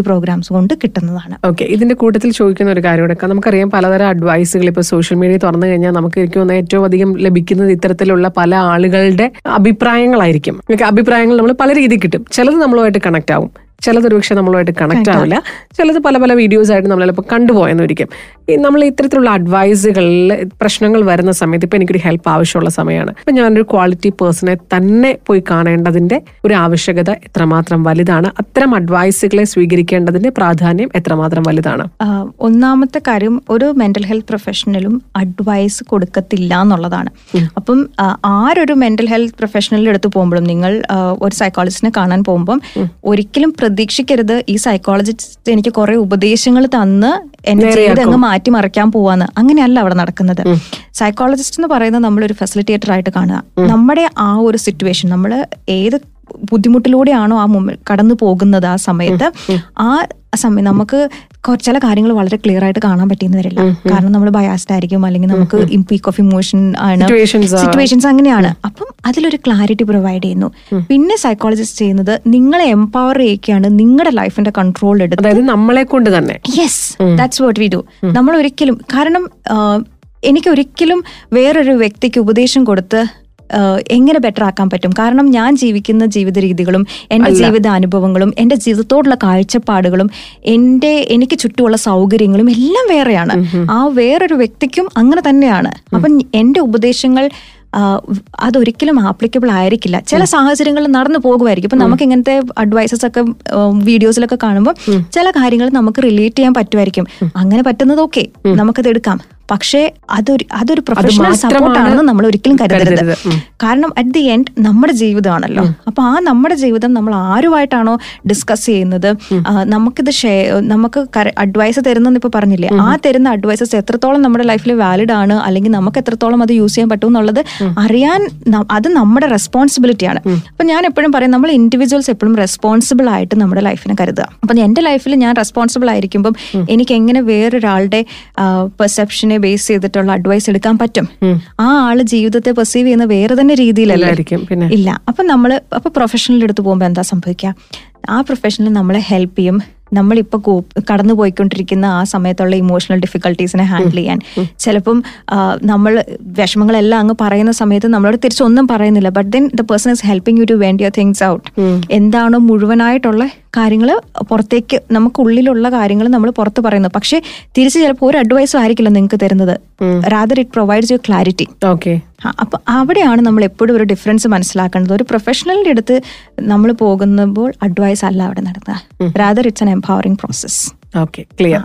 പ്രോഗ്രാംസ് കൊണ്ട് കിട്ടുന്നതാണ്. ഓക്കെ, ഇതിന്റെ കൂട്ടത്തിൽ ചോദിക്കുന്ന ഒരു കാര്യം എടുക്കാം. നമുക്കറിയാം പലതരം അഡ്വൈസുകൾ ഇപ്പൊ സോഷ്യൽ മീഡിയ തുറന്നു കഴിഞ്ഞാൽ നമുക്ക് എനിക്കൊന്ന് ഏറ്റവും അധികം ലഭിക്കുന്നത് ഇത്തരത്തിലുള്ള പല ആളുകളുടെ അഭിപ്രായങ്ങളായിരിക്കും. അഭിപ്രായങ്ങൾ നമ്മൾ പല രീതിയിൽ കിട്ടും. ചിലത് നമ്മളുമായിട്ട് കണക്ട് ആവും, ചിലത് ഒരുപക്ഷെ നമ്മളുമായിട്ട് കണക്റ്റ് ആവില്ല, ചിലത് പല പല വീഡിയോസായിട്ട് നമ്മൾ ചിലപ്പോൾ കണ്ടുപോയെന്നൊരിക്കും. നമ്മൾ ഇത്തരത്തിലുള്ള അഡ്വൈസുകളിൽ പ്രശ്നങ്ങൾ വരുന്ന സമയത്ത് ഇപ്പം എനിക്കൊരു ഹെൽപ്പ് ആവശ്യമുള്ള സമയമാണ്, ഇപ്പം ഞാനൊരു ക്വാളിറ്റി പേഴ്സണെ തന്നെ പോയി കാണേണ്ടതിൻ്റെ ഒരു ആവശ്യകത എത്രമാത്രം വലുതാണ്, അത്തരം അഡ്വൈസുകളെ സ്വീകരിക്കേണ്ടതിൻ്റെ പ്രാധാന്യം എത്രമാത്രം വലുതാണ്? ഒന്നാമത്തെ കാര്യം, ഒരു മെൻ്റൽ ഹെൽത്ത് പ്രൊഫഷണലും അഡ്വൈസ് കൊടുക്കത്തില്ല എന്നുള്ളതാണ്. അപ്പം ആരൊരു മെൻ്റൽ ഹെൽത്ത് പ്രൊഫഷണലിൽ എടുത്ത് പോകുമ്പോഴും നിങ്ങൾ ഒരു സൈക്കോളജിസ്റ്റിനെ കാണാൻ പോകുമ്പം ഒരിക്കലും പ്രതീക്ഷിക്കരുത് ഈ സൈക്കോളജിസ്റ്റ് എനിക്ക് കുറെ ഉപദേശങ്ങൾ തന്ന് എന്റെ ജീവിതം അങ്ങ് മാറ്റിമറിക്കാൻ പോവാന്ന്. അങ്ങനെയല്ല അവിടെ നടക്കുന്നത്. സൈക്കോളജിസ്റ്റ് എന്ന് പറയുന്നത് നമ്മളൊരു ഫെസിലിറ്റേറ്റർ ആയിട്ട് കാണുക. നമ്മുടെ ആ ഒരു സിറ്റുവേഷൻ, നമ്മൾ ഏത് ബുദ്ധിമുട്ടിലൂടെയാണോ ആ കടന്നു പോകുന്നത് ആ സമയത്ത്, ആ സമയം നമുക്ക് ചില കാര്യങ്ങൾ വളരെ ക്ലിയർ ആയിട്ട് കാണാൻ പറ്റിയെന്ന് വരില്ല. കാരണം നമ്മൾ ബയാസ്ഡ് ആയിരിക്കും, അല്ലെങ്കിൽ നമുക്ക് പീക്ക് ഓഫ് ഇമോഷൻ ആണ് സിറ്റുവേഷൻസ്, അങ്ങനെയാണ്. അപ്പം അതിലൊരു ക്ലാരിറ്റി പ്രൊവൈഡ് ചെയ്യുന്നു. പിന്നെ സൈക്കോളജിസ്റ്റ് ചെയ്യുന്നത് നിങ്ങളെ എംപവർ ചെയ്യുകയാണ്, നിങ്ങളുടെ ലൈഫിന്റെ കൺട്രോൾ എടുത്ത് നമ്മളെ കൊണ്ട് തന്നെ. Yes, that's what we do. നമ്മൾ ഒരിക്കലും, കാരണം എനിക്ക് ഒരിക്കലും വേറൊരു വ്യക്തിക്ക് ഉപദേശം കൊടുത്ത് എങ്ങനെ ബെറ്റർ ആക്കാൻ പറ്റും, കാരണം ഞാൻ ജീവിക്കുന്ന ജീവിത രീതികളും എൻ്റെ ജീവിത അനുഭവങ്ങളും എൻ്റെ ജീവിതത്തോടുള്ള കാഴ്ചപ്പാടുകളും എൻ്റെ എനിക്ക് ചുറ്റുമുള്ള സൗകര്യങ്ങളും എല്ലാം വേറെയാണ്. ആ വേറൊരു വ്യക്തിക്കും അങ്ങനെ തന്നെയാണ്. അപ്പം എൻ്റെ ഉപദേശങ്ങൾ അതൊരിക്കലും ആപ്ലിക്കബിൾ ആയിരിക്കില്ല. ചില സാഹചര്യങ്ങളിൽ നടന്നു പോകുമായിരിക്കും. ഇപ്പം നമുക്ക് ഇങ്ങനത്തെ അഡ്വൈസസ് ഒക്കെ വീഡിയോസിലൊക്കെ കാണുമ്പോൾ ചില കാര്യങ്ങൾ നമുക്ക് റിലേറ്റ് ചെയ്യാൻ പറ്റുമായിരിക്കും. അങ്ങനെ പറ്റുന്നത് ഓക്കെ, നമുക്കത് എടുക്കാം. പക്ഷേ അതൊരു അതൊരു പ്രൊഫഷണൽ സപ്പോർട്ടാണെന്ന് നമ്മൾ ഒരിക്കലും കരുതരുത്. കാരണം അറ്റ് ദി എൻഡ് നമ്മുടെ ജീവിതമാണല്ലോ. അപ്പൊ ആ നമ്മുടെ ജീവിതം നമ്മൾ ആരുമായിട്ടാണോ ഡിസ്കസ് ചെയ്യുന്നത്, നമുക്കിത് നമുക്ക് അഡ്വൈസ് തരുന്നെന്ന് ഇപ്പൊ പറഞ്ഞില്ലേ, ആ തരുന്ന അഡ്വൈസസ് എത്രത്തോളം നമ്മുടെ ലൈഫിൽ വാലിഡ് ആണ്, അല്ലെങ്കിൽ നമുക്ക് എത്രത്തോളം അത് യൂസ് ചെയ്യാൻ പറ്റും എന്നുള്ളത് അറിയാൻ അത് നമ്മുടെ റെസ്പോൺസിബിലിറ്റിയാണ്. അപ്പൊ ഞാൻ എപ്പോഴും പറയും, നമ്മൾ ഇൻഡിവിജ്വൽസ് എപ്പോഴും റെസ്പോൺസിബിൾ ആയിട്ട് നമ്മുടെ ലൈഫിനെ കരുതുക. അപ്പൊ എന്റെ ലൈഫിൽ ഞാൻ റെസ്പോൺസിബിൾ ആയിരിക്കുമ്പോൾ എനിക്ക് എങ്ങനെ വേറൊരാളുടെ പെർസെപ്ഷനെ ബേസ് ചെയ്തിട്ടുള്ള അഡ്വൈസ് എടുക്കാൻ പറ്റും? ആ ആള് ജീവിതത്തെ പെർസീവ് ചെയ്യുന്ന വേറെ തന്നെ രീതിയിലല്ലായിരിക്കും ഇല്ല. അപ്പൊ നമ്മള് അപ്പൊ പ്രൊഫഷണൽ എടുത്ത് പോകുമ്പോൾ എന്താ സംഭവിക്കുക, ആ പ്രൊഫഷണൽ നമ്മളെ ഹെൽപ്പ് ചെയ്യും നമ്മളിപ്പോൾ കടന്നു പോയിക്കൊണ്ടിരിക്കുന്ന ആ സമയത്തുള്ള ഇമോഷണൽ ഡിഫിക്കൽട്ടീസിനെ ഹാൻഡിൽ ചെയ്യാൻ. ചിലപ്പം നമ്മൾ വിഷമങ്ങളെല്ലാം അങ്ങ് പറയുന്ന സമയത്ത് നമ്മളോട് തിരിച്ചൊന്നും പറയുന്നില്ല, but then the person is helping you to wend your things out. എന്താണോ മുഴുവനായിട്ടുള്ള കാര്യങ്ങൾ പുറത്തേക്ക്, നമുക്ക് ഉള്ളിലുള്ള കാര്യങ്ങൾ നമ്മൾ പുറത്ത് പറയുന്നു. പക്ഷേ തിരിച്ച് ചിലപ്പോൾ ഒരു അഡ്വൈസും ആയിരിക്കില്ല നിങ്ങൾക്ക് തരുന്നത്. Rather it provides your clarity. Okay, അപ്പം അവിടെയാണ് നമ്മൾ എപ്പോഴും ഒരു ഡിഫറൻസ് മനസ്സിലാക്കേണ്ടത്. ഒരു പ്രൊഫഷണലിൻ്റെ അടുത്ത് നമ്മൾ പോകുമ്പോൾ അഡ്വൈസ് അല്ല അവിടെ നടത്തുക, rather it's an empowering process. Okay, clear.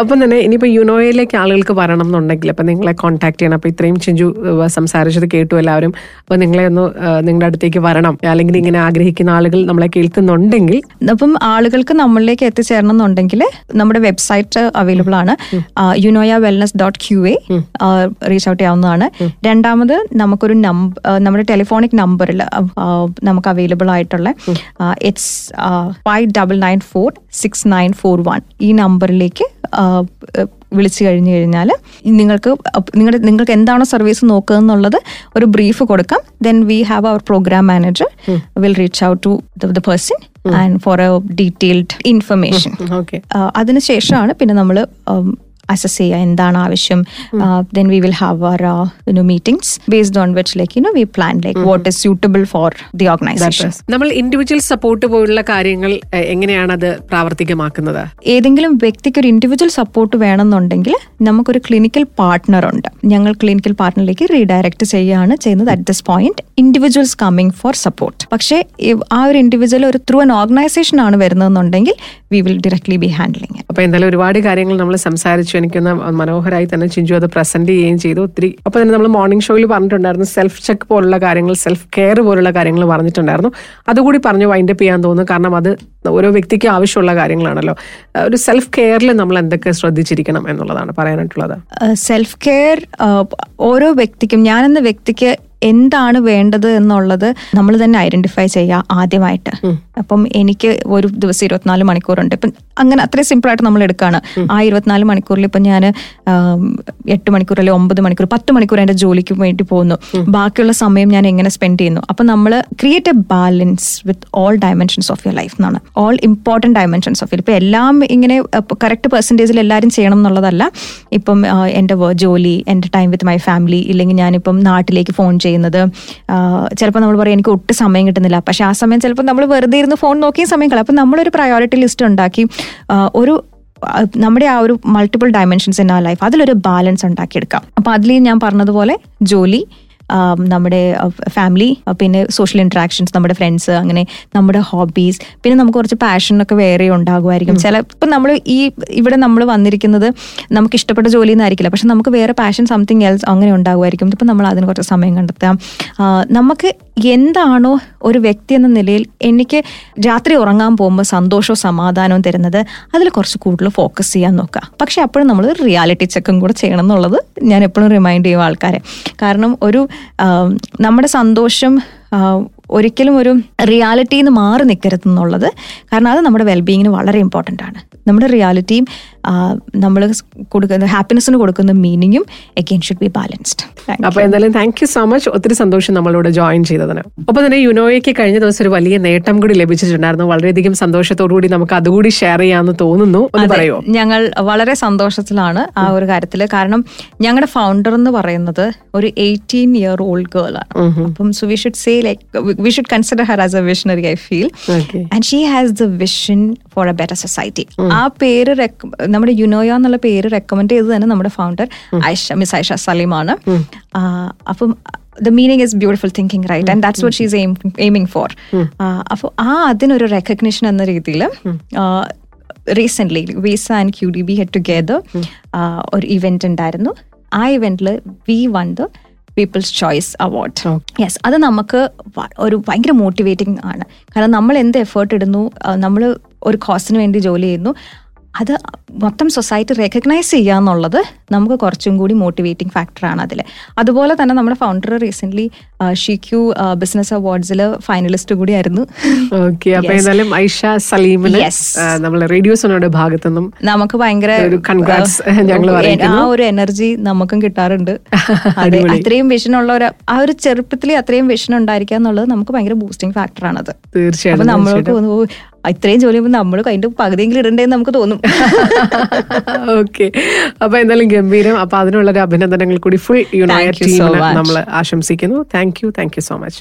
അപ്പം തന്നെ ഇനിയിപ്പോൾ യുനോയിലേക്ക് ആളുകൾക്ക് വരണം എന്നുണ്ടെങ്കിൽ അപ്പം നിങ്ങളെ കോൺടാക്ട് ചെയ്യണം. അപ്പോൾ ഇത്രയും ചിഞ്ചു സംസാരിച്ചത് കേട്ടു എല്ലാവരും. അപ്പോൾ നിങ്ങളെ ഒന്ന് നിങ്ങളുടെ അടുത്തേക്ക് വരണം, അല്ലെങ്കിൽ ഇങ്ങനെ ആഗ്രഹിക്കുന്ന ആളുകൾ നമ്മളെ കേൾക്കുന്നുണ്ടെങ്കിൽ, അപ്പം ആളുകൾക്ക് നമ്മളിലേക്ക് എത്തിച്ചേരണം എന്നുണ്ടെങ്കിൽ നമ്മുടെ വെബ്സൈറ്റ് അവൈലബിൾ ആണ്, Yunoia wellness dot Q A reach out ചെയ്യാവുന്നതാണ്. രണ്ടാമത് നമുക്കൊരു നമ്പർ, നമ്മുടെ ടെലിഫോണിക് നമ്പറിൽ നമുക്ക് അവൈലബിൾ ആയിട്ടുള്ള it's five double nine four six nine four four one, ഈ നമ്പറിലേക്ക് വിളിച്ചു കഴിഞ്ഞു കഴിഞ്ഞാൽ നിങ്ങൾക്ക് നിങ്ങളുടെ നിങ്ങൾക്ക് എന്താണോ സർവീസ് നോക്കുക എന്നുള്ളത് ഒരു ബ്രീഫ് കൊടുക്കാം. Then we have our program manager will reach out to the person and for a detailed information. അതിനുശേഷമാണ് പിന്നെ നമ്മൾ അസസ് ചെയ്യുക എന്താണ് ആവശ്യം. Then we will have our you know meetings based on which like you know we plan like what is suitable for the organisation. നമ്മൾ individual support പോലുള്ള കാര്യങ്ങൾ എങ്ങനെയാണ് അത് പ്രാവർത്തികമാക്കുന്നത്? ഏതെങ്കിലും വ്യക്തിക്ക് ഒരു ഇൻഡിവിജ്വൽ സപ്പോർട്ട് വേണമെന്നുണ്ടെങ്കിൽ നമുക്കൊരു ക്ലിനിക്കൽ പാർട്ട്ണർ ഉണ്ട്. ഞങ്ങൾ ക്ലിനിക്കൽ പാർട്ട്ണറിലേക്ക് റീഡയറക്ട് ചെയ്യുകയാണ് ചെയ്യുന്നത്. At this point individuals coming for support. പക്ഷേ ആ ഒരു ഇൻഡിവിജ്വൽ ഒരു ത്രൂ ആൻ ഓർഗനൈസേഷൻ ആണ് വരുന്നതെന്നുണ്ടെങ്കിൽ we will directly be handling. അപ്പോൾ എന്തായാലും ഒരുപാട് കാര്യങ്ങൾ നമ്മൾ സംസാരിച്ചു. എനിക്കൊന്ന് മനോഹരമായി തന്നെ ചിഞ്ചു അത് പ്രസന്റ് ചെയ്യുകയും ചെയ്തു. ഒത്തിരി അപ്പോൾ തന്നെ നമ്മൾ മോർണിംഗ് ഷോയിൽ പറഞ്ഞിട്ടുണ്ടായിരുന്നു സെൽഫ് ചെക്ക് പോലുള്ള കാര്യങ്ങൾ, സെൽഫ് കെയർ പോലുള്ള കാര്യങ്ങൾ പറഞ്ഞിട്ടുണ്ടായിരുന്നു. അതുകൂടി പറഞ്ഞ് വൈൻഡപ്പ് ചെയ്യാൻ തോന്നുന്നു. കാരണം അത് ഓരോ വ്യക്തിക്ക് ആവശ്യമുള്ള കാര്യങ്ങളാണല്ലോ. ഒരു സെൽഫ് കെയറിൽ നമ്മൾ എന്തൊക്കെ ശ്രദ്ധിച്ചിരിക്കണം എന്നുള്ളതാണ് പറയാനായിട്ടുള്ളത്. സെൽഫ് കെയർ ഓരോ വ്യക്തിക്കും, ഞാനെന്ന വ്യക്തിക്ക് എന്താണ് വേണ്ടത് എന്നുള്ളത് നമ്മൾ തന്നെ ഐഡന്റിഫൈ ചെയ്യുക ആദ്യമായിട്ട്. അപ്പം എനിക്ക് ഒരു ദിവസം ഇരുപത്തിനാല് മണിക്കൂറുണ്ട്. ഇപ്പം അങ്ങനെ അത്രയും സിമ്പിളായിട്ട് നമ്മൾ എടുക്കുകയാണ്. ആ ഇരുപത്തിനാല് മണിക്കൂറിൽ ഇപ്പം ഞാൻ എട്ട് മണിക്കൂർ അല്ലെങ്കിൽ ഒമ്പത് മണിക്കൂർ പത്ത് മണിക്കൂർ എൻ്റെ ജോലിക്ക് വേണ്ടി പോകുന്നു. ബാക്കിയുള്ള സമയം ഞാൻ എങ്ങനെ സ്പെൻഡ് ചെയ്യുന്നു? അപ്പം നമ്മൾ create a balance with all dimensions of your life എന്നാണ്. All important dimensions of your. ഇപ്പം എല്ലാം ഇങ്ങനെ കറക്റ്റ് പെർസെൻറ്റേജിൽ എല്ലാവരും ചെയ്യണം എന്നുള്ളതല്ല. ഇപ്പം എൻ്റെ ജോലി, എൻ്റെ ടൈം വിത്ത് മൈ ഫാമിലി, ഇല്ലെങ്കിൽ ഞാനിപ്പം നാട്ടിലേക്ക് ഫോൺ ചെയ്യും ചെയ്യുന്നത്. ചിലപ്പോൾ നമ്മൾ പറയും എനിക്ക് ഒട്ടും സമയം കിട്ടുന്നില്ല, പക്ഷെ ആ സമയം ചിലപ്പോൾ നമ്മൾ വെറുതെ ഇരുന്ന് ഫോൺ നോക്കിയ സമയം കളയാം. അപ്പം നമ്മളൊരു പ്രയോറിറ്റി ലിസ്റ്റ് ഉണ്ടാക്കി ഒരു നമ്മുടെ ആ ഒരു മൾട്ടിപ്പിൾ ഡയമെൻഷൻസ് ഇൻ ആ ലൈഫ് അതിലൊരു ബാലൻസ് ഉണ്ടാക്കിയെടുക്കാം. അപ്പം അതിൽ ഞാൻ പറഞ്ഞതുപോലെ ജോലി, നമ്മുടെ ഫാമിലി, പിന്നെ സോഷ്യൽ ഇൻട്രാക്ഷൻസ്, നമ്മുടെ ഫ്രണ്ട്സ്, അങ്ങനെ നമ്മുടെ ഹോബീസ്, പിന്നെ നമുക്ക് കുറച്ച് പാഷനൊക്കെ വേറെ ഉണ്ടാകുമായിരിക്കും. ചിലപ്പോൾ നമ്മൾ ഈ ഇവിടെ നമ്മൾ വന്നിരിക്കുന്നത് നമുക്ക് ഇഷ്ടപ്പെട്ട ജോലി എന്നായിരിക്കില്ല, പക്ഷെ നമുക്ക് വേറെ പാഷൻ സംതിങ് എൽസ് അങ്ങനെ ഉണ്ടാകുമായിരിക്കും. ഇപ്പം നമ്മൾ അതിന് കുറച്ച് സമയം കണ്ടെത്താം. നമുക്ക് എന്താണോ ഒരു വ്യക്തി എന്ന നിലയിൽ എനിക്ക് രാത്രി ഉറങ്ങാൻ പോകുമ്പോൾ സന്തോഷവും സമാധാനവും തരുന്നത് അതിൽ കുറച്ച് കൂടുതൽ ഫോക്കസ് ചെയ്യാൻ നോക്കുക. പക്ഷെ അപ്പോഴും നമ്മൾ റിയാലിറ്റി ചെക്കും കൂടെ ചെയ്യണം എന്നുള്ളത് ഞാൻ എപ്പോഴും റിമൈൻഡ് ചെയ്യും ആൾക്കാരെ. കാരണം ഒരു നമ്മുടെ സന്തോഷം ഒരിക്കലും ഒരു റിയാലിറ്റിയിൽ നിന്ന് മാറി നിൽക്കരുത് എന്നുള്ളത്. കാരണം അത് നമ്മുടെ വെൽബീയിങ്ങിന് വളരെ ഇമ്പോർട്ടൻ്റ് ആണ്. നമ്മുടെ റിയാലിറ്റിയും നമ്മൾ കൊടുക്കുന്ന ഹാപ്പിനെസ്സിന് കൊടുക്കുന്ന മീനിങ്ങും അഗൈൻ ഷുഡ് ബി ബാലൻസ്ഡ്. അപ്പോൾ എന്തായാലും താങ്ക് യു സോ മച്ച്. ഒത്തിരി സന്തോഷം നമ്മളിവിടെ ജോയിൻ ചെയ്തതിന്. ഒപ്പം തന്നെ യുനോയ്ക്ക് കഴിഞ്ഞ ദിവസം ഒരു വലിയ നേട്ടം കൂടി ലഭിച്ചിട്ടുണ്ടായിരുന്നു. വളരെയധികം സന്തോഷത്തോടു കൂടി നമുക്ക് അതുകൂടി ഷെയർ ചെയ്യാമെന്ന് തോന്നുന്നു. പറയുമോ? ഞങ്ങൾ വളരെ സന്തോഷത്തിലാണ് ആ ഒരു കാര്യത്തിൽ. കാരണം ഞങ്ങളുടെ ഫൗണ്ടർ എന്ന് പറയുന്നത് ഒരു എയ്റ്റീൻ ഇയർ ഓൾഡ് ഗേൾ ആണ്. അപ്പം so we should say like we should consider her as a visionary, I feel. Okay. And she has the vision for a better society. ആ പേര് നമ്മുടെ യുനോയ എന്നുള്ള പേര് റെക്കമെൻഡ് ചെയ്തത് തന്നെ നമ്മുടെ ഫൗണ്ടർ ഐഷ മിസ് ഐഷ സലീം ആണ്. അപ്പം the meaning is beautiful thinking, right? And that's what she's aim, aiming for. അപ്പോൾ ആ അതിനൊരു റെക്കഗ്നിഷൻ എന്ന രീതിയിൽ recently visa and Q D B head together ഒരു ഇവൻറ്റ് ഉണ്ടായിരുന്നു. ആ ഇവൻറ്റിൽ we won the people's choice award. Yes, അത് നമുക്ക് ഒരു ഭയങ്കര മോട്ടിവേറ്റിംഗ് ആണ്. കാരണം നമ്മൾ എന്ത് എഫേർട്ട് ഇടുന്നു, നമ്മൾ ഒരു കോസിന് വേണ്ടി ജോലി ചെയ്യുന്നു, അത് മൊത്തം സൊസൈറ്റി റെക്കഗ്നൈസ് ചെയ്യുക എന്നുള്ളത് നമുക്ക് കുറച്ചും കൂടി മോട്ടിവേറ്റിംഗ് ഫാക്ടറാണ് അതിൽ. അതുപോലെ തന്നെ നമ്മുടെ ഫൗണ്ടർ റീസെൻ്റ്ലി ഷിക്യു ബിസിനസ് അവാർഡ്സിൽ ഫൈനലിസ്റ്റ് കൂടിയായിരുന്നു. ഓക്കെ, അപ്പോൾ എന്തായാലും ഐഷ സലീമിനെ നമ്മൾ റേഡിയോ സോണോയുടെ ഭാഗത്തു നിന്നും നമുക്ക് ഭയങ്കര ആ ഒരു എനർജി നമുക്കും കിട്ടാറുണ്ട്. അത്രയും വിഷൻ ഉള്ള ഒരു ആ ഒരു ചെറുപ്പത്തിൽ അത്രയും വിഷൻ ഉണ്ടായിരിക്കുക എന്നുള്ളത് നമുക്ക് ഭയങ്കര ബൂസ്റ്റിംഗ് ഫാക്ടറാണത്. തീർച്ചയായിട്ടും നമ്മൾക്ക് ഇത്രയും ജോലി നമ്മൾ അതിന്റെ പകുതിയെങ്കിലും ഇടേണ്ടെന്ന് നമുക്ക് തോന്നും. ഓക്കെ, അപ്പൊ എന്തായാലും ഗംഭീരം. അപ്പൊ അതിനുള്ള അഭിനന്ദനങ്ങൾ കൂടി ഫുൾ യുണൈറ്റഡ് നമ്മൾ ആശംസിക്കുന്നു. Thank you thank you so much.